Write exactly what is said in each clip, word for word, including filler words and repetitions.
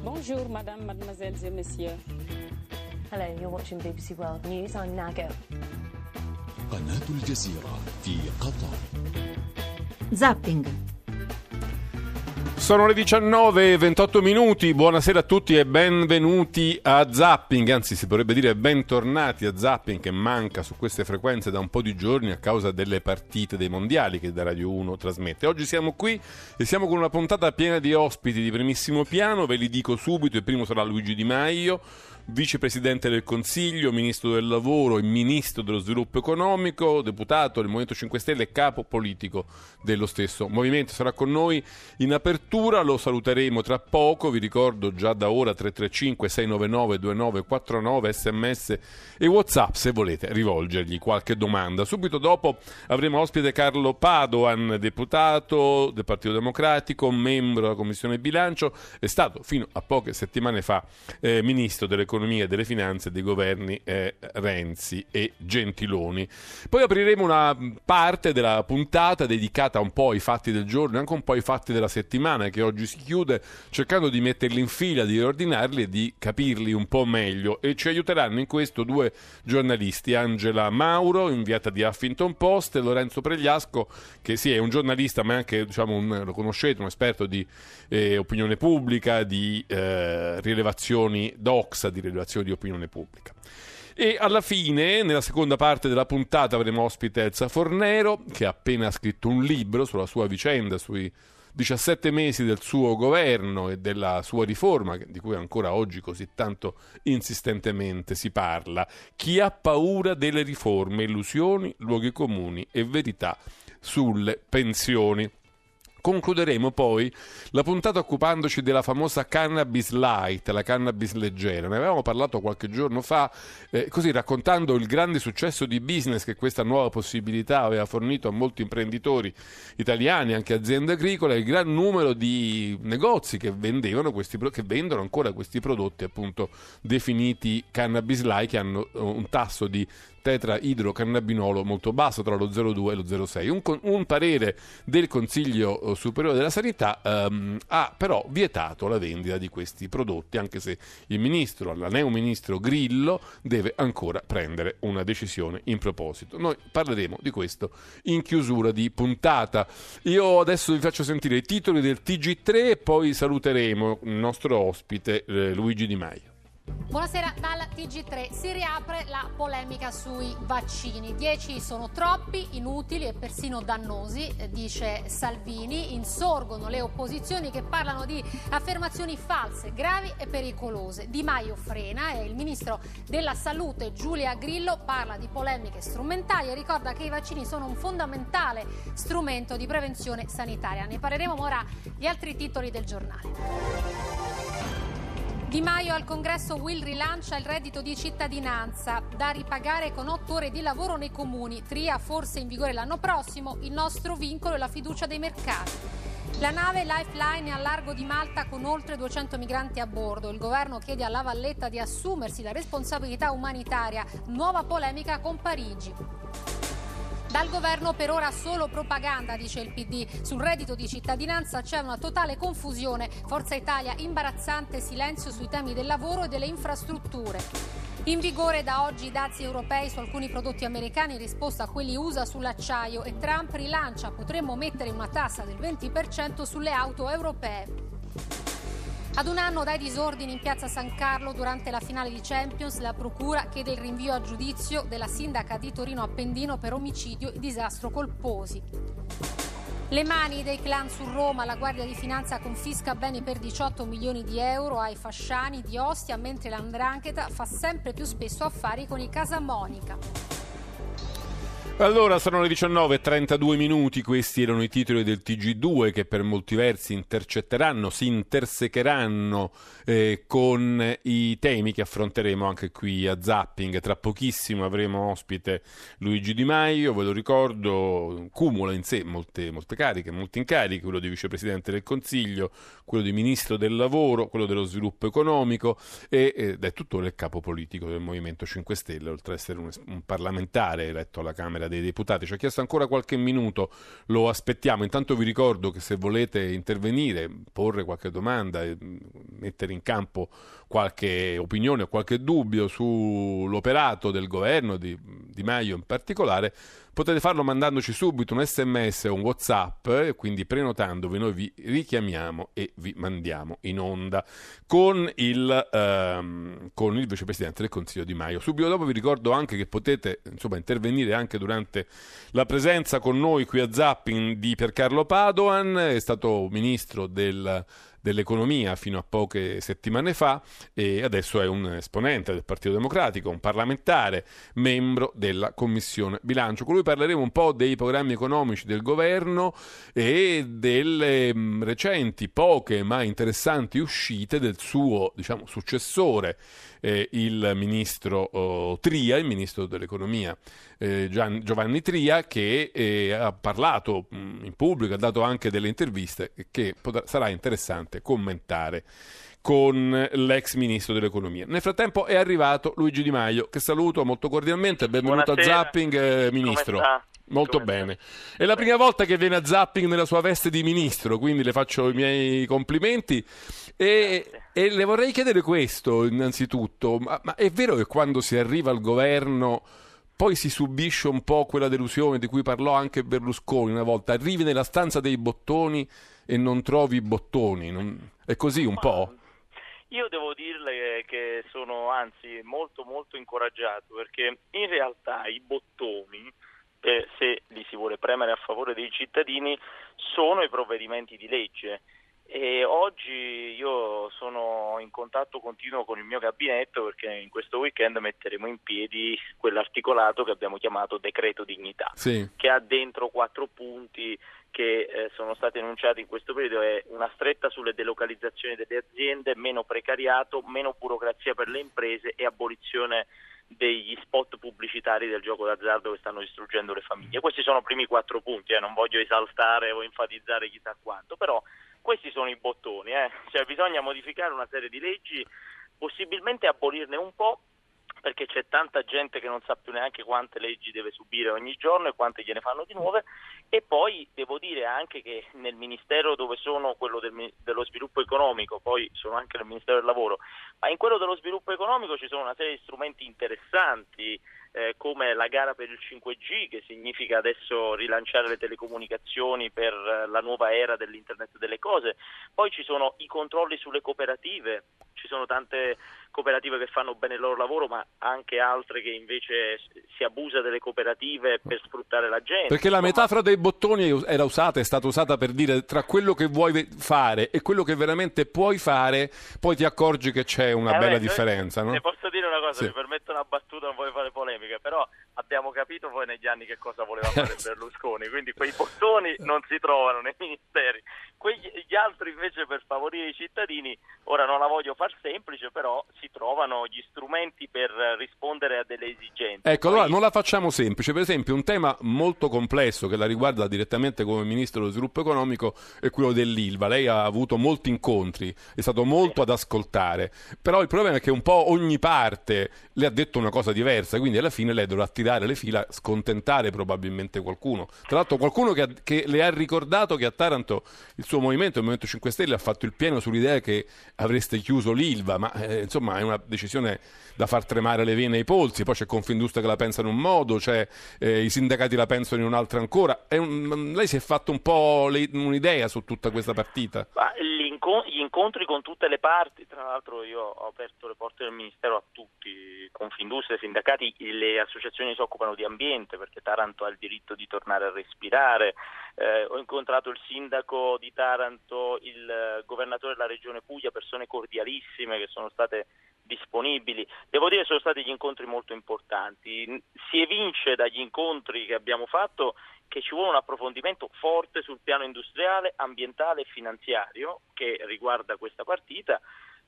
Bonjour, madame, mademoiselles et messieurs. Hello, you're watching B B C World News. I'm Nago. قناة الجزيرة في قطر. Zapping. Sono le diciannove e ventotto minuti, buonasera a tutti e benvenuti a Zapping, anzi si dovrebbe dire bentornati a Zapping, che manca su queste frequenze da un po' di giorni a causa delle partite dei mondiali che da Radio uno trasmette. Oggi siamo qui e siamo con una puntata piena di ospiti di primissimo piano, ve li dico subito. Il primo sarà Luigi Di Maio, vicepresidente del Consiglio, ministro del Lavoro e ministro dello Sviluppo Economico, deputato del Movimento cinque Stelle e capo politico dello stesso movimento. Sarà con noi in apertura, lo saluteremo tra poco. Vi ricordo già da ora tre tre cinque sei nove nove due nove quattro nove, sms e WhatsApp se volete rivolgergli qualche domanda. Subito dopo avremo ospite Carlo Padoan, deputato del Partito Democratico, membro della Commissione Bilancio, è stato fino a poche settimane fa eh, ministro dell'economia economia e delle finanze dei governi eh, Renzi e Gentiloni. Poi apriremo una parte della puntata dedicata un po' ai fatti del giorno e anche un po' ai fatti della settimana, che oggi si chiude, cercando di metterli in fila, di riordinarli e di capirli un po' meglio, e ci aiuteranno in questo due giornalisti, Angela Mauro, inviata di Huffington Post, e Lorenzo Pregliasco, che sì è un giornalista ma è anche, diciamo, un, lo conoscete, un esperto di eh, opinione pubblica, di eh, rilevazioni doxa, di relazioni di opinione pubblica. E alla fine, nella seconda parte della puntata, avremo ospite Elsa Fornero, che ha appena scritto un libro sulla sua vicenda, sui diciassette mesi del suo governo e della sua riforma, di cui ancora oggi così tanto insistentemente si parla. Chi ha paura delle riforme, illusioni, luoghi comuni e verità sulle pensioni. Concluderemo poi la puntata occupandoci della famosa cannabis light, la cannabis leggera. Ne avevamo parlato qualche giorno fa, eh, così raccontando il grande successo di business che questa nuova possibilità aveva fornito a molti imprenditori italiani, anche aziende agricole, il gran numero di negozi che vendevano questi, che vendono ancora questi prodotti appunto definiti cannabis light, che hanno un tasso di tetraidrocannabinolo molto basso, tra lo zero virgola due e lo zero virgola sei. Un, con, un parere del Consiglio Superiore della Sanità ehm, ha però vietato la vendita di questi prodotti, anche se il ministro, la neoministro Grillo, deve ancora prendere una decisione in proposito. Noi parleremo di questo in chiusura di puntata. Io adesso vi faccio sentire i titoli del T G tre e poi saluteremo il nostro ospite eh, Luigi Di Maio. Buonasera dal T G tre. Si riapre la polemica sui vaccini. Dieci sono troppi, inutili e persino dannosi, dice Salvini. Insorgono le opposizioni che parlano di affermazioni false, gravi e pericolose. Di Maio frena e il ministro della Salute Giulia Grillo parla di polemiche strumentali e ricorda che i vaccini sono un fondamentale strumento di prevenzione sanitaria. Ne parleremo ora gli altri titoli del giornale. Di Maio al congresso Will rilancia il reddito di cittadinanza da ripagare con otto ore di lavoro nei comuni. Tria forse in vigore l'anno prossimo, il nostro vincolo è la fiducia dei mercati. La nave Lifeline è al largo di Malta con oltre duecento migranti a bordo. Il governo chiede alla Valletta di assumersi la responsabilità umanitaria. Nuova polemica con Parigi. Dal governo per ora solo propaganda, dice il P D. Sul reddito di cittadinanza c'è una totale confusione. Forza Italia, imbarazzante silenzio sui temi del lavoro e delle infrastrutture. In vigore da oggi i dazi europei su alcuni prodotti americani in risposta a quelli U S A sull'acciaio, e Trump rilancia: potremmo mettere una tassa del venti per cento sulle auto europee. Ad un anno dai disordini in piazza San Carlo durante la finale di Champions, la procura chiede il rinvio a giudizio della sindaca di Torino Appendino per omicidio e disastro colposi. Le mani dei clan su Roma, la Guardia di Finanza confisca beni per diciotto milioni di euro ai fasciani di Ostia, mentre la 'ndrangheta fa sempre più spesso affari con i Casamonica. Allora, sono le diciannove e trentadue minuti, questi erano i titoli del T G due, che per molti versi intercetteranno, si intersecheranno eh, con i temi che affronteremo anche qui a Zapping. Tra pochissimo avremo ospite Luigi Di Maio, ve lo ricordo, cumula in sé molte, molte cariche, molti incarichi, quello di vicepresidente del Consiglio, quello di ministro del lavoro, quello dello sviluppo economico e, ed è tuttora il capo politico del Movimento cinque Stelle, oltre ad essere un, un parlamentare eletto alla Camera dei Deputati. Ci ha chiesto ancora qualche minuto, lo aspettiamo. Intanto vi ricordo che se volete intervenire, porre qualche domanda, mettere in campo qualche opinione o qualche dubbio sull'operato del governo, di Di Maio in particolare, potete farlo mandandoci subito un sms o un WhatsApp, quindi prenotandovi noi vi richiamiamo e vi mandiamo in onda con il, ehm, con il vicepresidente del Consiglio Di Maio. Subito dopo vi ricordo anche che potete insomma intervenire anche durante la presenza con noi qui a Zapping di Piercarlo Padoan, è stato ministro del dell'economia fino a poche settimane fa e adesso è un esponente del Partito Democratico, un parlamentare, membro della Commissione Bilancio. Con lui parleremo un po' dei programmi economici del governo e delle mh, recenti, poche ma interessanti uscite del suo, diciamo, successore, eh, il ministro oh, Tria, il ministro dell'economia eh, Gian, Giovanni Tria, che eh, ha parlato mh, in pubblico, ha dato anche delle interviste che potrà, sarà interessante commentare con l'ex ministro dell'economia. Nel frattempo è arrivato Luigi Di Maio, che saluto molto cordialmente, benvenuto. Buonasera. A Zapping, eh, ministro. Molto Come bene. Sta? È la prima volta che viene a Zapping nella sua veste di ministro, quindi le faccio i miei complimenti e, e le vorrei chiedere questo innanzitutto, ma, ma è vero che quando si arriva al governo poi si subisce un po' quella delusione di cui parlò anche Berlusconi una volta, arrivi nella stanza dei bottoni e non trovi i bottoni, non... è così un Ma, po'? Io devo dirle che sono anzi molto molto incoraggiato, perché in realtà i bottoni, eh, se li si vuole premere a favore dei cittadini, sono i provvedimenti di legge. E oggi io sono in contatto continuo con il mio gabinetto, perché in questo weekend metteremo in piedi quell'articolato che abbiamo chiamato Decreto Dignità, sì, che ha dentro quattro punti che eh, sono stati enunciati in questo periodo. È una stretta sulle delocalizzazioni delle aziende, meno precariato, meno burocrazia per le imprese e abolizione degli spot pubblicitari del gioco d'azzardo che stanno distruggendo le famiglie. Questi sono i primi quattro punti, eh, non voglio esaltare o enfatizzare chissà quanto, però questi sono i bottoni, eh. Cioè bisogna modificare una serie di leggi, possibilmente abolirne un po', perché c'è tanta gente che non sa più neanche quante leggi deve subire ogni giorno e quante gliene fanno di nuove. E poi devo dire anche che nel ministero dove sono, quello del, dello sviluppo economico, poi sono anche nel ministero del lavoro, ma in quello dello sviluppo economico ci sono una serie di strumenti interessanti, eh, come la gara per il cinque G, che significa adesso rilanciare le telecomunicazioni per la nuova era dell'internet delle cose. Poi ci sono i controlli sulle cooperative, ci sono tante cooperative che fanno bene il loro lavoro, ma anche altre che invece si abusa delle cooperative per sfruttare la gente. Perché la metafora dei bottoni era usata, è stata usata per dire tra quello che vuoi fare e quello che veramente puoi fare, poi ti accorgi che c'è una eh bella beh, differenza. No? Ne posso dire una cosa, sì, mi permetto una battuta, non voglio fare polemiche, però abbiamo capito poi negli anni che cosa voleva fare Berlusconi, quindi quei bottoni non si trovano nei ministeri. Quegli, gli altri invece per favorire i cittadini, ora non la voglio far semplice, però si trovano gli strumenti per rispondere a delle esigenze. Ecco, allora non la facciamo semplice. Per esempio un tema molto complesso che la riguarda direttamente come Ministro dello Sviluppo Economico è quello dell'Ilva. Lei ha avuto molti incontri, è stato molto ad ascoltare, però il problema è che un po' ogni parte le ha detto una cosa diversa, quindi alla fine lei dovrà tirare le fila, scontentare probabilmente qualcuno. Tra l'altro qualcuno che, ha, che le ha ricordato che a Taranto il suo movimento, il Movimento cinque Stelle, ha fatto il pieno sull'idea che avreste chiuso l'Ilva, ma eh, insomma è una decisione da far tremare le vene e i polsi. Poi c'è Confindustria che la pensa in un modo, c'è eh, i sindacati la pensano in un'altra ancora. È un, lei si è fatto un po' le, un'idea su tutta questa partita? Ma gli incontri con tutte le parti, tra l'altro io ho aperto le porte del Ministero a tutti, Confindustria, sindacati, le associazioni si occupano di ambiente perché Taranto ha il diritto di tornare a respirare, eh, ho incontrato il sindaco di Taranto, il governatore della regione Puglia, persone cordialissime che sono state disponibili. Devo dire che sono stati gli incontri molto importanti. Si evince dagli incontri che abbiamo fatto che ci vuole un approfondimento forte sul piano industriale, ambientale e finanziario che riguarda questa partita,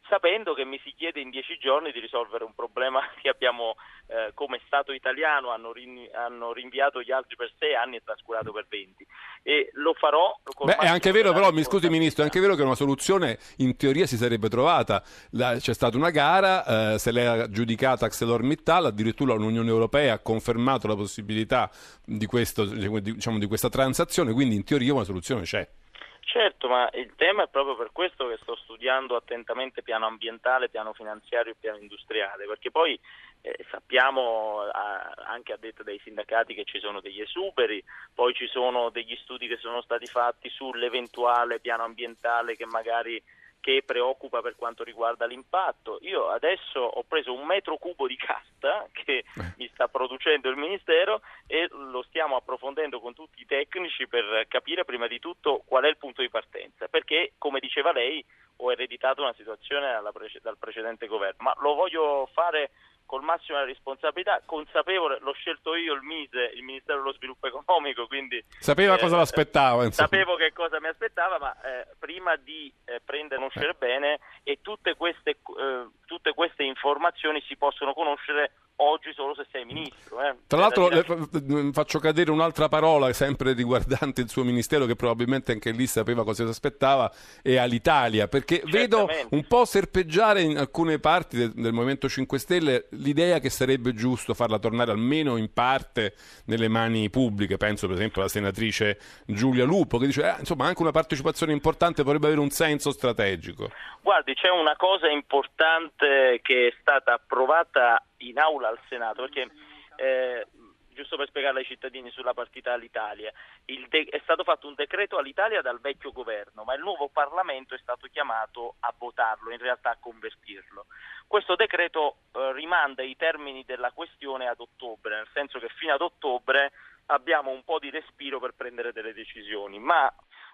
sapendo che mi si chiede in dieci giorni di risolvere un problema che abbiamo eh, come Stato italiano hanno, rin- hanno rinviato gli altri per sei anni e trascurato per venti, e lo farò con Beh, è anche vero però, mi scusi Ministro, è anche vero che una soluzione in teoria si sarebbe trovata. La, c'è stata una gara, eh, se l'è aggiudicata ArcelorMittal, addirittura l'Unione Europea ha confermato la possibilità di, questo, diciamo, di questa transazione, quindi in teoria una soluzione c'è. Certo, ma il tema è proprio per questo che sto studiando attentamente piano ambientale, piano finanziario e piano industriale, perché poi eh, sappiamo a, anche a detta dei sindacati che ci sono degli esuberi, poi ci sono degli studi che sono stati fatti sull'eventuale piano ambientale che magari che preoccupa per quanto riguarda l'impatto. Io adesso ho preso un metro cubo di carta che mi sta producendo il Ministero e lo stiamo approfondendo con tutti i tecnici per capire prima di tutto qual è il punto di partenza, perché come diceva lei ho ereditato una situazione dalla prece- dal precedente governo, ma lo voglio fare col massimo della responsabilità, consapevole, l'ho scelto io il MISE, il Ministero dello Sviluppo Economico, quindi... Sapeva eh, cosa l'aspettava, insomma. Sapevo che cosa mi aspettava, ma eh, prima di eh, prendere conoscere bene, e tutte queste, eh, tutte queste informazioni si possono conoscere oggi solo se sei ministro. Eh. Tra l'altro le, faccio cadere un'altra parola sempre riguardante il suo ministero, che probabilmente anche lì sapeva cosa si aspettava, è Alitalia, perché vedo un po' serpeggiare in alcune parti del, del Movimento cinque Stelle l'idea che sarebbe giusto farla tornare almeno in parte nelle mani pubbliche. Penso per esempio alla senatrice Giulia Lupo che dice eh, insomma anche una partecipazione importante potrebbe avere un senso strategico. Guardi, c'è una cosa importante che è stata approvata in aula al Senato, perché eh, giusto per spiegarla ai cittadini sulla partita all'Italia, il de- è stato fatto un decreto all'Italia dal vecchio governo, ma il nuovo Parlamento è stato chiamato a votarlo, in realtà a convertirlo. Questo decreto eh, rimanda i termini della questione ad ottobre, nel senso che fino ad ottobre abbiamo un po' di respiro per prendere delle decisioni, ma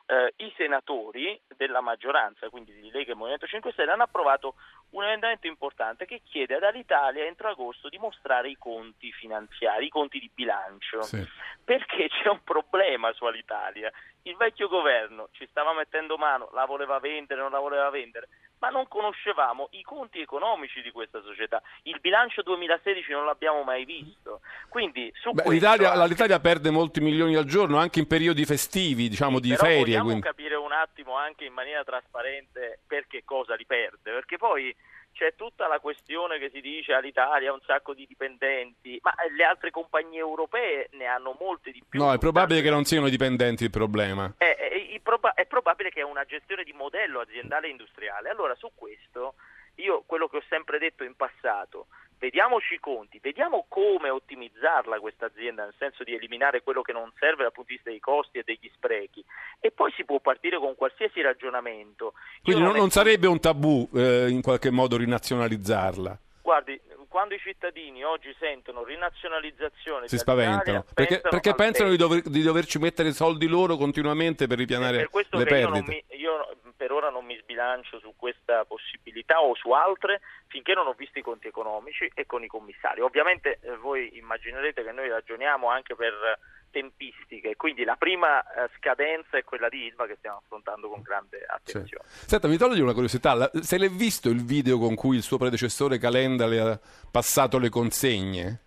eh, i senatori della maggioranza, quindi di Lega e Movimento cinque Stelle, hanno approvato un emendamento importante che chiede ad Alitalia entro agosto di mostrare i conti finanziari, i conti di bilancio, sì. Perché c'è un problema su Alitalia. Il vecchio governo ci stava mettendo mano, la voleva vendere, non la voleva vendere, ma non conoscevamo i conti economici di questa società. Il bilancio duemilasedici non l'abbiamo mai visto. Quindi su Beh, questo... l'Italia, l'Italia perde molti milioni al giorno anche in periodi festivi, diciamo sì, di però ferie. Vogliamo quindi capire un attimo anche in maniera trasparente perché cosa li perde, perché poi c'è tutta la questione che si dice all'Italia ha un sacco di dipendenti, ma le altre compagnie europee ne hanno molte di più. No, è probabile che non siano i dipendenti il problema. È, è, è probabile che è una gestione di modello aziendale e industriale. Allora su questo io quello che ho sempre detto in passato, vediamoci i conti, vediamo come ottimizzarla questa azienda, nel senso di eliminare quello che non serve dal punto di vista dei costi e degli sprechi, e poi si può partire con qualsiasi ragionamento. Quindi io non, non è... sarebbe un tabù eh, in qualche modo rinazionalizzarla? Guardi, quando i cittadini oggi sentono rinazionalizzazione si spaventano, perché pensano, perché pensano di, dover, di doverci mettere soldi loro continuamente per ripianare per questo le che perdite. Io, non mi, io per ora non mi sbilancio su questa possibilità o su altre finché non ho visto i conti economici e con i commissari. Ovviamente eh, voi immaginerete che noi ragioniamo anche per tempistiche, quindi la prima eh, scadenza è quella di Ilva che stiamo affrontando con grande attenzione. Sì. Senta, mi togli una curiosità, la, se l'è visto il video con cui il suo predecessore Calenda le ha passato le consegne?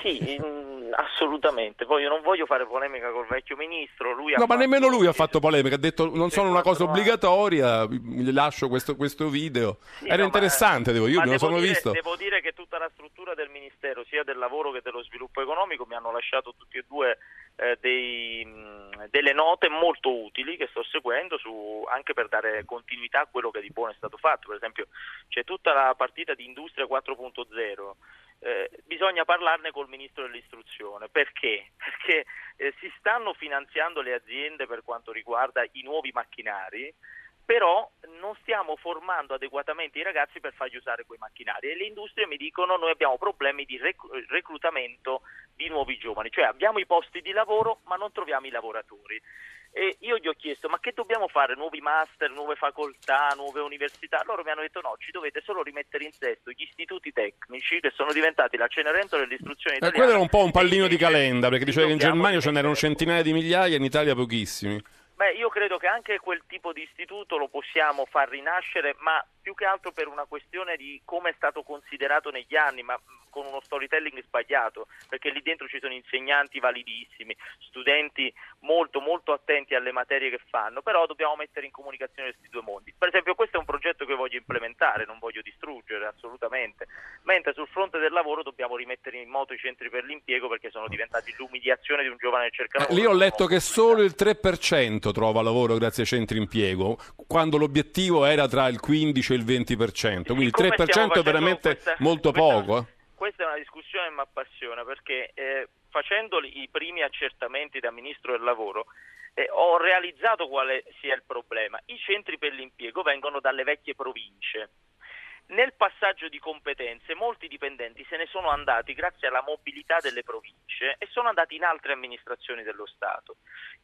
Sì, assolutamente. Poi io non voglio fare polemica col vecchio ministro. Lui no, ma nemmeno lui ha fatto polemica. Ha detto non sono una cosa obbligatoria, gli lascio questo, questo video. Sì, era no, interessante, ma, devo, io non lo sono dire, visto. Devo dire che tutta la struttura del ministero, sia del lavoro che dello sviluppo economico, mi hanno lasciato tutti e due eh, dei, mh, delle note molto utili che sto seguendo su, anche per dare continuità a quello che di buono è stato fatto. Per esempio c'è tutta la partita di Industria quattro punto zero. Eh, bisogna parlarne col Ministro dell'Istruzione, perché? Perché eh, si stanno finanziando le aziende per quanto riguarda i nuovi macchinari, però non stiamo formando adeguatamente i ragazzi per fargli usare quei macchinari e le industrie mi dicono noi abbiamo problemi di rec- reclutamento di nuovi giovani, cioè abbiamo i posti di lavoro ma non troviamo i lavoratori. E io gli ho chiesto ma che dobbiamo fare, nuovi master, nuove facoltà, nuove università? Loro mi hanno detto no, ci dovete solo rimettere in sesto gli istituti tecnici che sono diventati la Cenerentola dell'istruzione italiana. Ma quello era un po' un pallino di Calenda, perché diceva che in Germania ce n'erano centinaia di migliaia e in Italia pochissimi. Beh, io credo che anche quel tipo di istituto lo possiamo far rinascere, ma più che altro per una questione di come è stato considerato negli anni, ma con uno storytelling sbagliato, perché lì dentro ci sono insegnanti validissimi, studenti molto molto attenti alle materie che fanno, però dobbiamo mettere in comunicazione questi due mondi. Per esempio questo è un progetto che voglio implementare, non voglio distruggere, assolutamente, mentre sul fronte del lavoro dobbiamo rimettere in moto i centri per l'impiego, perché sono diventati l'umiliazione di un giovane che cerca lavoro. Lì ho letto che solo il tre per cento trova lavoro grazie ai centri impiego, quando l'obiettivo era tra il quindici e il venti per cento, quindi il tre per cento è veramente questa, molto questa, poco. Questa è una discussione che mi appassiona, perché eh, facendo i primi accertamenti da Ministro del Lavoro eh, ho realizzato quale sia il problema. I centri per l'impiego vengono dalle vecchie province. Nel passaggio di competenze molti dipendenti se ne sono andati grazie alla mobilità delle province e sono andati in altre amministrazioni dello Stato.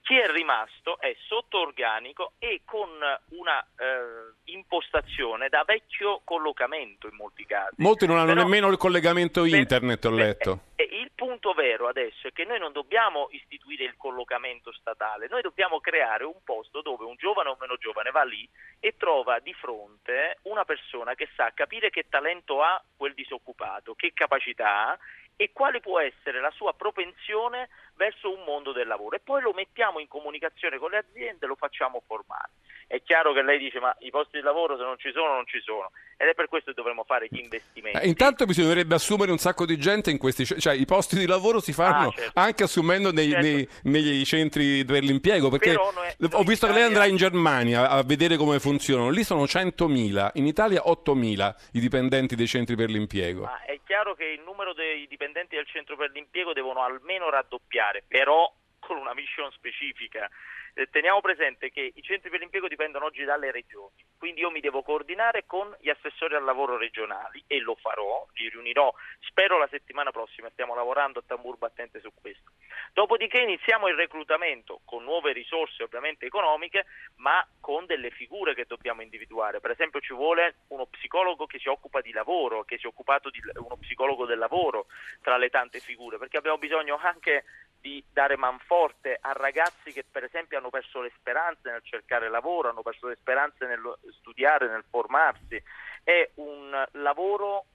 Chi è rimasto è sotto organico e con una eh, impostazione da vecchio collocamento in molti casi. Molti non hanno Però, nemmeno il collegamento internet, ho letto. Beh, il punto vero adesso è che noi non dobbiamo istituire il collocamento statale, noi dobbiamo creare un posto dove un giovane o meno giovane va lì e trova di fronte una persona che sa capire che talento ha quel disoccupato, che capacità ha e quale può essere la sua propensione verso un mondo del lavoro, e poi lo mettiamo in comunicazione con le aziende, lo facciamo formare. È chiaro che lei dice ma i posti di lavoro se non ci sono non ci sono, ed è per questo che dovremmo fare gli investimenti. Eh, intanto bisognerebbe assumere un sacco di gente in questi, cioè i posti di lavoro si fanno ah, certo. anche assumendo nei, certo. nei, negli centri per l'impiego, perché noi, noi ho visto Italia... che lei andrà in Germania a vedere come funzionano, lì sono centomila, in Italia ottomila i dipendenti dei centri per l'impiego. Ma è chiaro che il numero dei dipendenti del centro per l'impiego devono almeno raddoppiare, però con una mission specifica. Teniamo presente che i centri per l'impiego dipendono oggi dalle regioni, quindi io mi devo coordinare con gli assessori al lavoro regionali e lo farò, li riunirò, spero la settimana prossima, stiamo lavorando a tambur battente su questo. Dopodiché iniziamo il reclutamento con nuove risorse ovviamente economiche, ma con delle figure che dobbiamo individuare. Per esempio ci vuole uno psicologo che si occupa di lavoro, che si è occupato di uno psicologo del lavoro tra le tante figure, perché abbiamo bisogno anche di dare manforte a ragazzi che per esempio hanno perso le speranze nel cercare lavoro, hanno perso le speranze nel studiare, nel formarsi. È un lavoro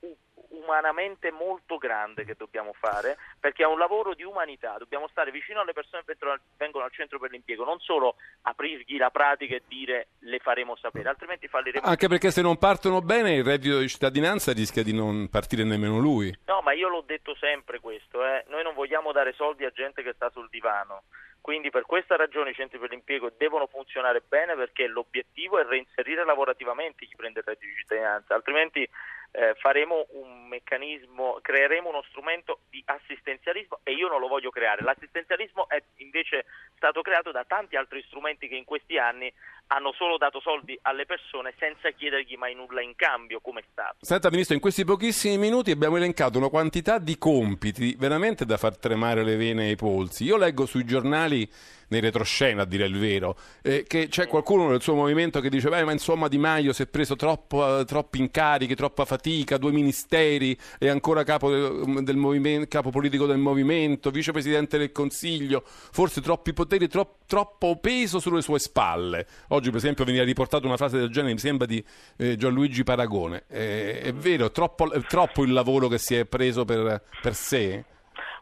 umanamente molto grande che dobbiamo fare, perché è un lavoro di umanità, dobbiamo stare vicino alle persone che vengono al centro per l'impiego, non solo aprirgli la pratica e dire le faremo sapere, altrimenti falliremo. Anche perché se non partono bene il reddito di cittadinanza rischia di non partire nemmeno lui. No, ma io l'ho detto sempre questo, eh. Noi non vogliamo dare soldi a gente che sta sul divano. Quindi per questa ragione i centri per l'impiego devono funzionare bene, perché l'obiettivo è reinserire lavorativamente chi prende il reddito di cittadinanza, altrimenti eh, faremo un meccanismo, creeremo uno strumento di assistenzialismo e io non lo voglio creare. L'assistenzialismo è invece stato creato da tanti altri strumenti che in questi anni hanno solo dato soldi alle persone senza chiedergli mai nulla in cambio come Stato. Senta Ministro, in questi pochissimi minuti abbiamo elencato una quantità di compiti veramente da far tremare le vene ai polsi. Io leggo sui giornali, nei retroscena a dire il vero, eh, che c'è qualcuno nel suo movimento che dice beh, ma insomma Di Maio si è preso troppo, troppi incarichi, troppa fatica, due ministeri, è ancora capo, del, del movimento, capo politico del movimento, vicepresidente del Consiglio, forse troppi poteri, tro, troppo peso sulle sue spalle. Oggi per esempio veniva riportata una frase del genere, mi sembra di eh, Gianluigi Paragone. Eh, è vero, troppo, è troppo il lavoro che si è preso per, per sé?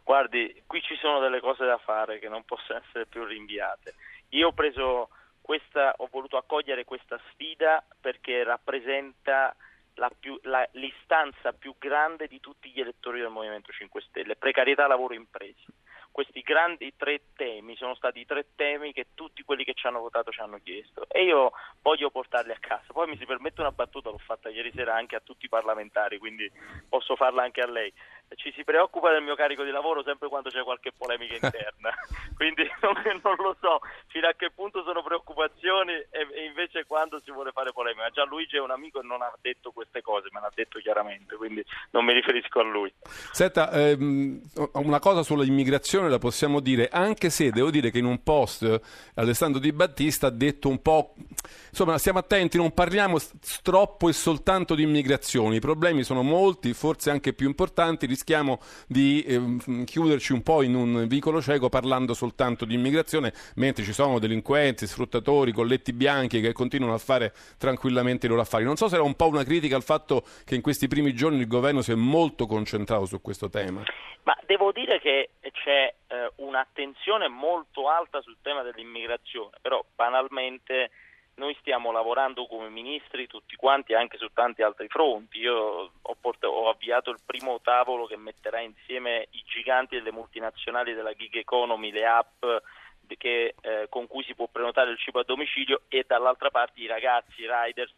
Guardi, qui ci sono delle cose da fare che non possono essere più rinviate. Io ho preso questa, ho voluto accogliere questa sfida perché rappresenta la più, la, l'istanza più grande di tutti gli elettori del Movimento cinque Stelle: precarietà, lavoro e imprese. Questi grandi tre temi sono stati i tre temi che tutti quelli che ci hanno votato ci hanno chiesto e io voglio portarli a casa. Poi mi si permette una battuta, l'ho fatta ieri sera anche a tutti i parlamentari, quindi posso farla anche a lei. Ci si preoccupa del mio carico di lavoro sempre quando c'è qualche polemica interna, quindi non, non lo so fino a che punto sono preoccupazioni e, e invece quando si vuole fare polemica. Gianluigi è un amico e non ha detto queste cose, me l'ha detto chiaramente, quindi non mi riferisco a lui. Senta, ehm, una cosa sull'immigrazione la possiamo dire, anche se devo dire che in un post Alessandro Di Battista ha detto un po', insomma stiamo attenti, non parliamo troppo e soltanto di immigrazione, i problemi sono molti, forse anche più importanti, rischiamo di eh, chiuderci un po' in un vicolo cieco parlando soltanto di immigrazione, mentre ci sono delinquenti, sfruttatori, colletti bianchi che continuano a fare tranquillamente i loro affari. Non so se era un po' una critica al fatto che in questi primi giorni il governo si è molto concentrato su questo tema. Ma devo dire che c'è eh, un'attenzione molto alta sul tema dell'immigrazione, però banalmente Noi stiamo lavorando come ministri tutti quanti anche su tanti altri fronti. Io ho, portato, ho avviato il primo tavolo che metterà insieme i giganti delle multinazionali della gig economy, le app che, eh, con cui si può prenotare il cibo a domicilio, e dall'altra parte i ragazzi, i riders,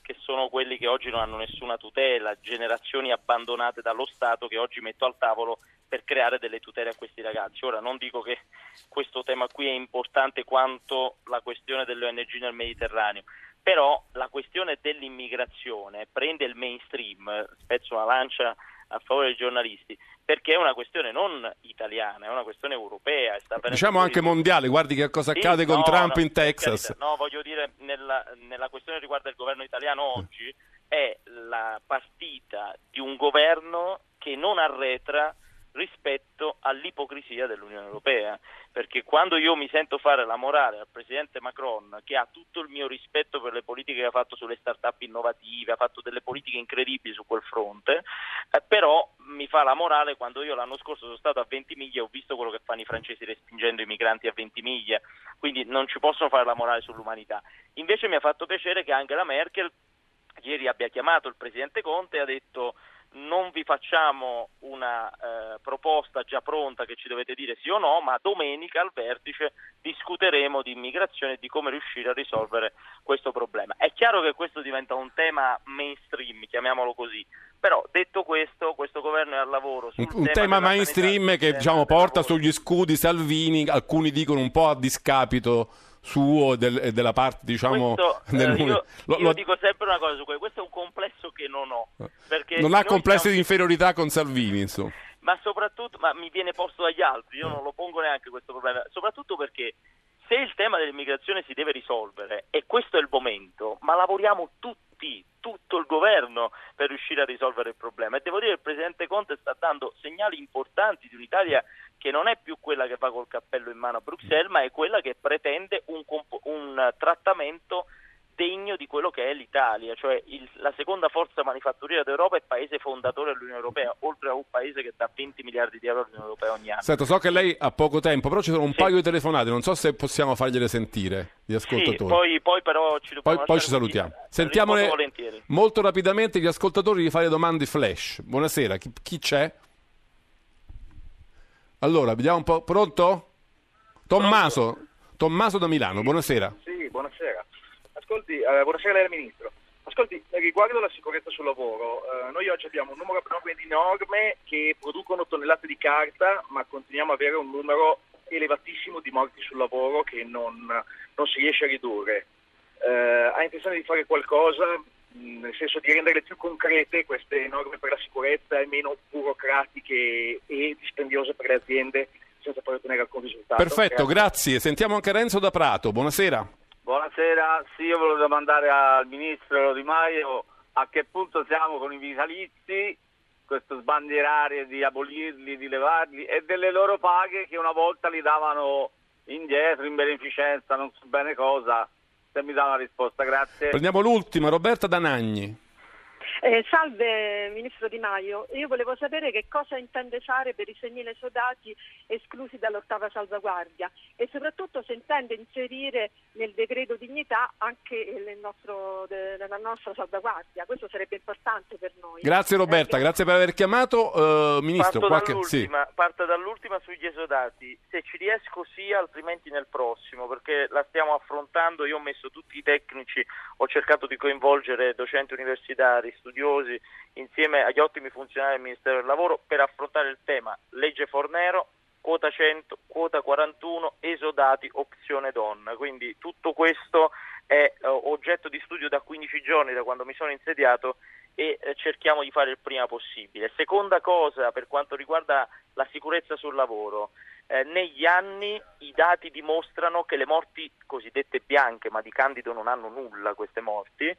che sono quelli che oggi non hanno nessuna tutela, generazioni abbandonate dallo Stato, che oggi metto al tavolo per creare delle tutele a questi ragazzi. Ora, non dico che questo tema qui è importante quanto la questione delle O N G nel Mediterraneo, però la questione dell'immigrazione prende il mainstream, spezzo una lancia a favore dei giornalisti, perché è una questione non italiana, è una questione europea. Sta diciamo anche di... mondiale, guardi che cosa sì, accade no, con Trump no, in Texas. Carità, no, voglio dire, nella, nella questione riguarda il governo italiano oggi, è la partita di un governo che non arretra rispetto all'ipocrisia dell'Unione Europea, perché quando io mi sento fare la morale al presidente Macron, che ha tutto il mio rispetto per le politiche che ha fatto sulle start-up innovative, ha fatto delle politiche incredibili su quel fronte, eh, però mi fa la morale quando io l'anno scorso sono stato a Ventimiglia e ho visto quello che fanno i francesi respingendo i migranti a Ventimiglia, quindi non ci possono fare la morale sull'umanità. Invece mi ha fatto piacere che Angela Merkel ieri abbia chiamato il presidente Conte e ha detto: non vi facciamo una eh, proposta già pronta che ci dovete dire sì o no, ma domenica al vertice discuteremo di immigrazione e di come riuscire a risolvere questo problema. È chiaro che questo diventa un tema mainstream, chiamiamolo così, però detto questo, questo governo è al lavoro sul un tema, tema mainstream sanità, che diciamo porta sugli scudi Salvini, alcuni dicono un po' a discapito suo del, della parte diciamo questo, del... io, lo, io lo... dico sempre una cosa su quello, questo è un complesso che non ho, perché non ha complessi siamo... di inferiorità con Salvini, insomma, ma soprattutto ma mi viene posto dagli altri, io non lo pongo neanche questo problema, soprattutto perché se il tema dell'immigrazione si deve risolvere, e questo è il momento, ma lavoriamo tutti, tutto il governo, per riuscire a risolvere il problema. E devo dire che il presidente Conte sta dando segnali importanti di un'Italia che non è più quella che va col cappello in mano a Bruxelles, ma è quella che pretende un, comp- un trattamento degno di quello che è l'Italia, cioè il, la seconda forza manifatturiera d'Europa e paese fondatore dell'Unione Europea, oltre a un paese che dà venti miliardi di euro all'Unione Europea ogni anno. Senta, so che lei ha poco tempo, però ci sono un sì. paio di telefonate, non so se possiamo fargliele sentire, gli ascoltatori. Sì, poi, poi però ci dobbiamo Poi, poi ci salutiamo. Qui. Sentiamole molto rapidamente gli ascoltatori di fare domande flash. Buonasera, chi, chi c'è? Allora, vediamo un po'. Pronto? Tommaso, Pronto. Tommaso da Milano, buonasera. Sì, buonasera. Ascolti, eh, buonasera lei al Ministro. Ascolti, riguardo alla sicurezza sul lavoro, eh, noi oggi abbiamo un numero enorme di norme che producono tonnellate di carta, ma continuiamo ad avere un numero elevatissimo di morti sul lavoro che non, non si riesce a ridurre. Eh, ha intenzione di fare qualcosa, mh, nel senso di rendere più concrete queste norme per la sicurezza e meno burocratiche e dispendiose per le aziende, senza poi ottenere alcun risultato? Perfetto, grazie. grazie. Sentiamo anche Renzo da Prato. Buonasera. Buonasera, sì, io volevo domandare al ministro Di Maio a che punto siamo con i vitalizi, questo sbandierare di abolirli, di levarli, e delle loro paghe che una volta li davano indietro in beneficenza, non so bene cosa, se mi dà una risposta, grazie. Prendiamo l'ultima, Roberta Danagni. Eh, salve Ministro Di Maio, io volevo sapere che cosa intende fare per i senile sodati esclusi dall'ottava salvaguardia e soprattutto se intende inserire nel decreto dignità anche il nostro, la nostra salvaguardia, questo sarebbe importante per noi. Grazie Roberta, eh, grazie per aver chiamato. uh, Ministro, parto, qualche... dall'ultima, sì. parto dall'ultima sugli esodati, se ci riesco sì, altrimenti nel prossimo, perché la stiamo affrontando, io ho messo tutti i tecnici, ho cercato di coinvolgere docenti universitari, studiosi, insieme agli ottimi funzionari del Ministero del Lavoro, per affrontare il tema legge Fornero, quota cento, quota quarantuno, esodati, opzione donna. Quindi tutto questo è uh, oggetto di studio da quindici giorni, da quando mi sono insediato, e eh, cerchiamo di fare il prima possibile. Seconda cosa, per quanto riguarda la sicurezza sul lavoro, eh, negli anni i dati dimostrano che le morti cosiddette bianche, ma di candido non hanno nulla queste morti, eh,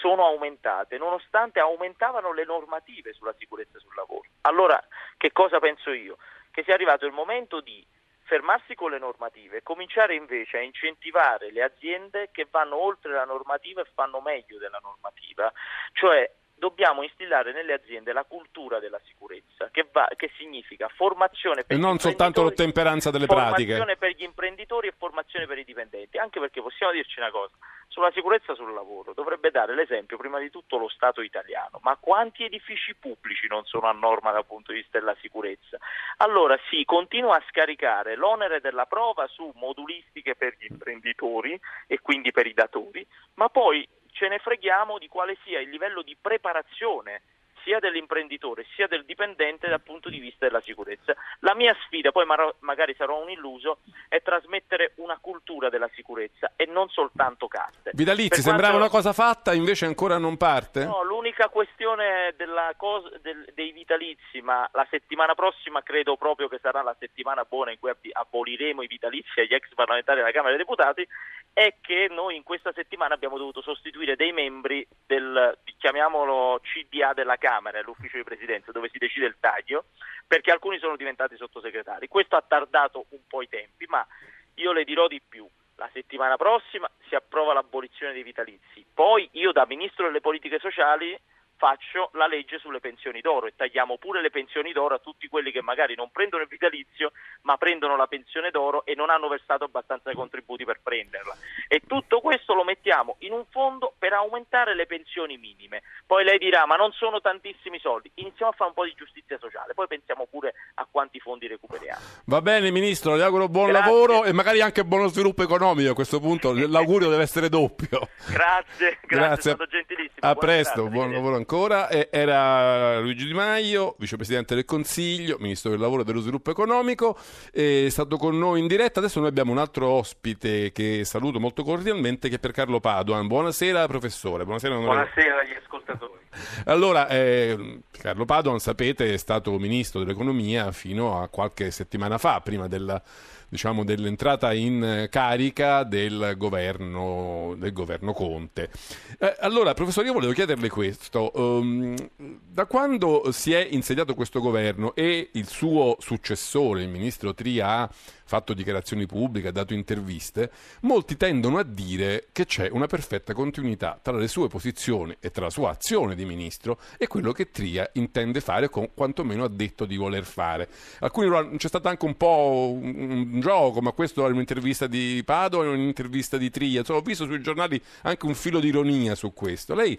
sono aumentate, nonostante aumentavano le normative sulla sicurezza sul lavoro. Allora, che cosa penso io? Che sia arrivato il momento di fermarsi con le normative e cominciare invece a incentivare le aziende che vanno oltre la normativa e fanno meglio della normativa, cioè dobbiamo instillare nelle aziende la cultura della sicurezza, che, va, che significa formazione per e non soltanto l'ottemperanza delle pratiche, formazione per gli imprenditori e formazione per i dipendenti, anche perché possiamo dirci una cosa, Sulla sicurezza sul lavoro dovrebbe dare l'esempio prima di tutto lo Stato italiano, ma quanti edifici pubblici non sono a norma dal punto di vista della sicurezza? Allora si continua a scaricare l'onere della prova su modulistiche per gli imprenditori e quindi per i datori, ma poi ce ne freghiamo di quale sia il livello di preparazione sia dell'imprenditore sia del dipendente dal punto di vista della sicurezza. La mia sfida, poi magari sarò un illuso, è trasmettere una cultura della sicurezza e non soltanto carte. Vitalizi, sembrava quanto... una cosa fatta, invece ancora non parte? No, l'unica questione della cosa, del, dei vitalizi, ma la settimana prossima credo proprio che sarà la settimana buona in cui aboliremo i vitalizi agli ex parlamentari della Camera dei Deputati, è che noi in questa settimana abbiamo dovuto sostituire dei membri del, chiamiamolo C D A della Camera, l'ufficio di presidenza, dove si decide il taglio, perché alcuni sono diventati sottosegretari. Questo ha tardato un po' i tempi, ma io le dirò di più. La settimana prossima si approva l'abolizione dei vitalizi. Poi io da Ministro delle Politiche Sociali faccio la legge sulle pensioni d'oro e tagliamo pure le pensioni d'oro a tutti quelli che magari non prendono il vitalizio ma prendono la pensione d'oro e non hanno versato abbastanza contributi per prenderla, e tutto questo lo mettiamo in un fondo per aumentare le pensioni minime. Poi lei dirà ma non sono tantissimi soldi, iniziamo a fare un po' di giustizia sociale, poi pensiamo pure a quanti fondi recuperiamo. Va bene Ministro, le auguro buon grazie. Lavoro e magari anche buono sviluppo economico, a questo punto l'augurio deve essere doppio. Grazie, grazie, grazie. È stato gentilissimo. A buona presto, grazie. Buon lavoro ancora. Ancora era Luigi Di Maio, vicepresidente del Consiglio, ministro del lavoro e dello sviluppo economico, è stato con noi in diretta. Adesso noi abbiamo un altro ospite che saluto molto cordialmente, che è per Carlo Padoan. Buonasera professore. Buonasera, buonasera agli ascoltatori. Allora, eh, Carlo Padoan, sapete, è stato ministro dell'economia fino a qualche settimana fa, prima della, diciamo, dell'entrata in carica del governo, del governo Conte. Eh, allora, professore, io volevo chiederle questo. Um, da quando si è insediato questo governo e il suo successore, il ministro Tria, ha fatto dichiarazioni pubbliche, ha dato interviste, molti tendono a dire che c'è una perfetta continuità tra le sue posizioni e tra la sua azione di ministro e quello che Tria intende fare, con quantomeno ha detto di voler fare. Alcuni, c'è stato anche un po' un, un gioco, ma questo è un'intervista di Padoan e un'intervista di Tria. Ho visto sui giornali anche un filo di ironia su questo. Lei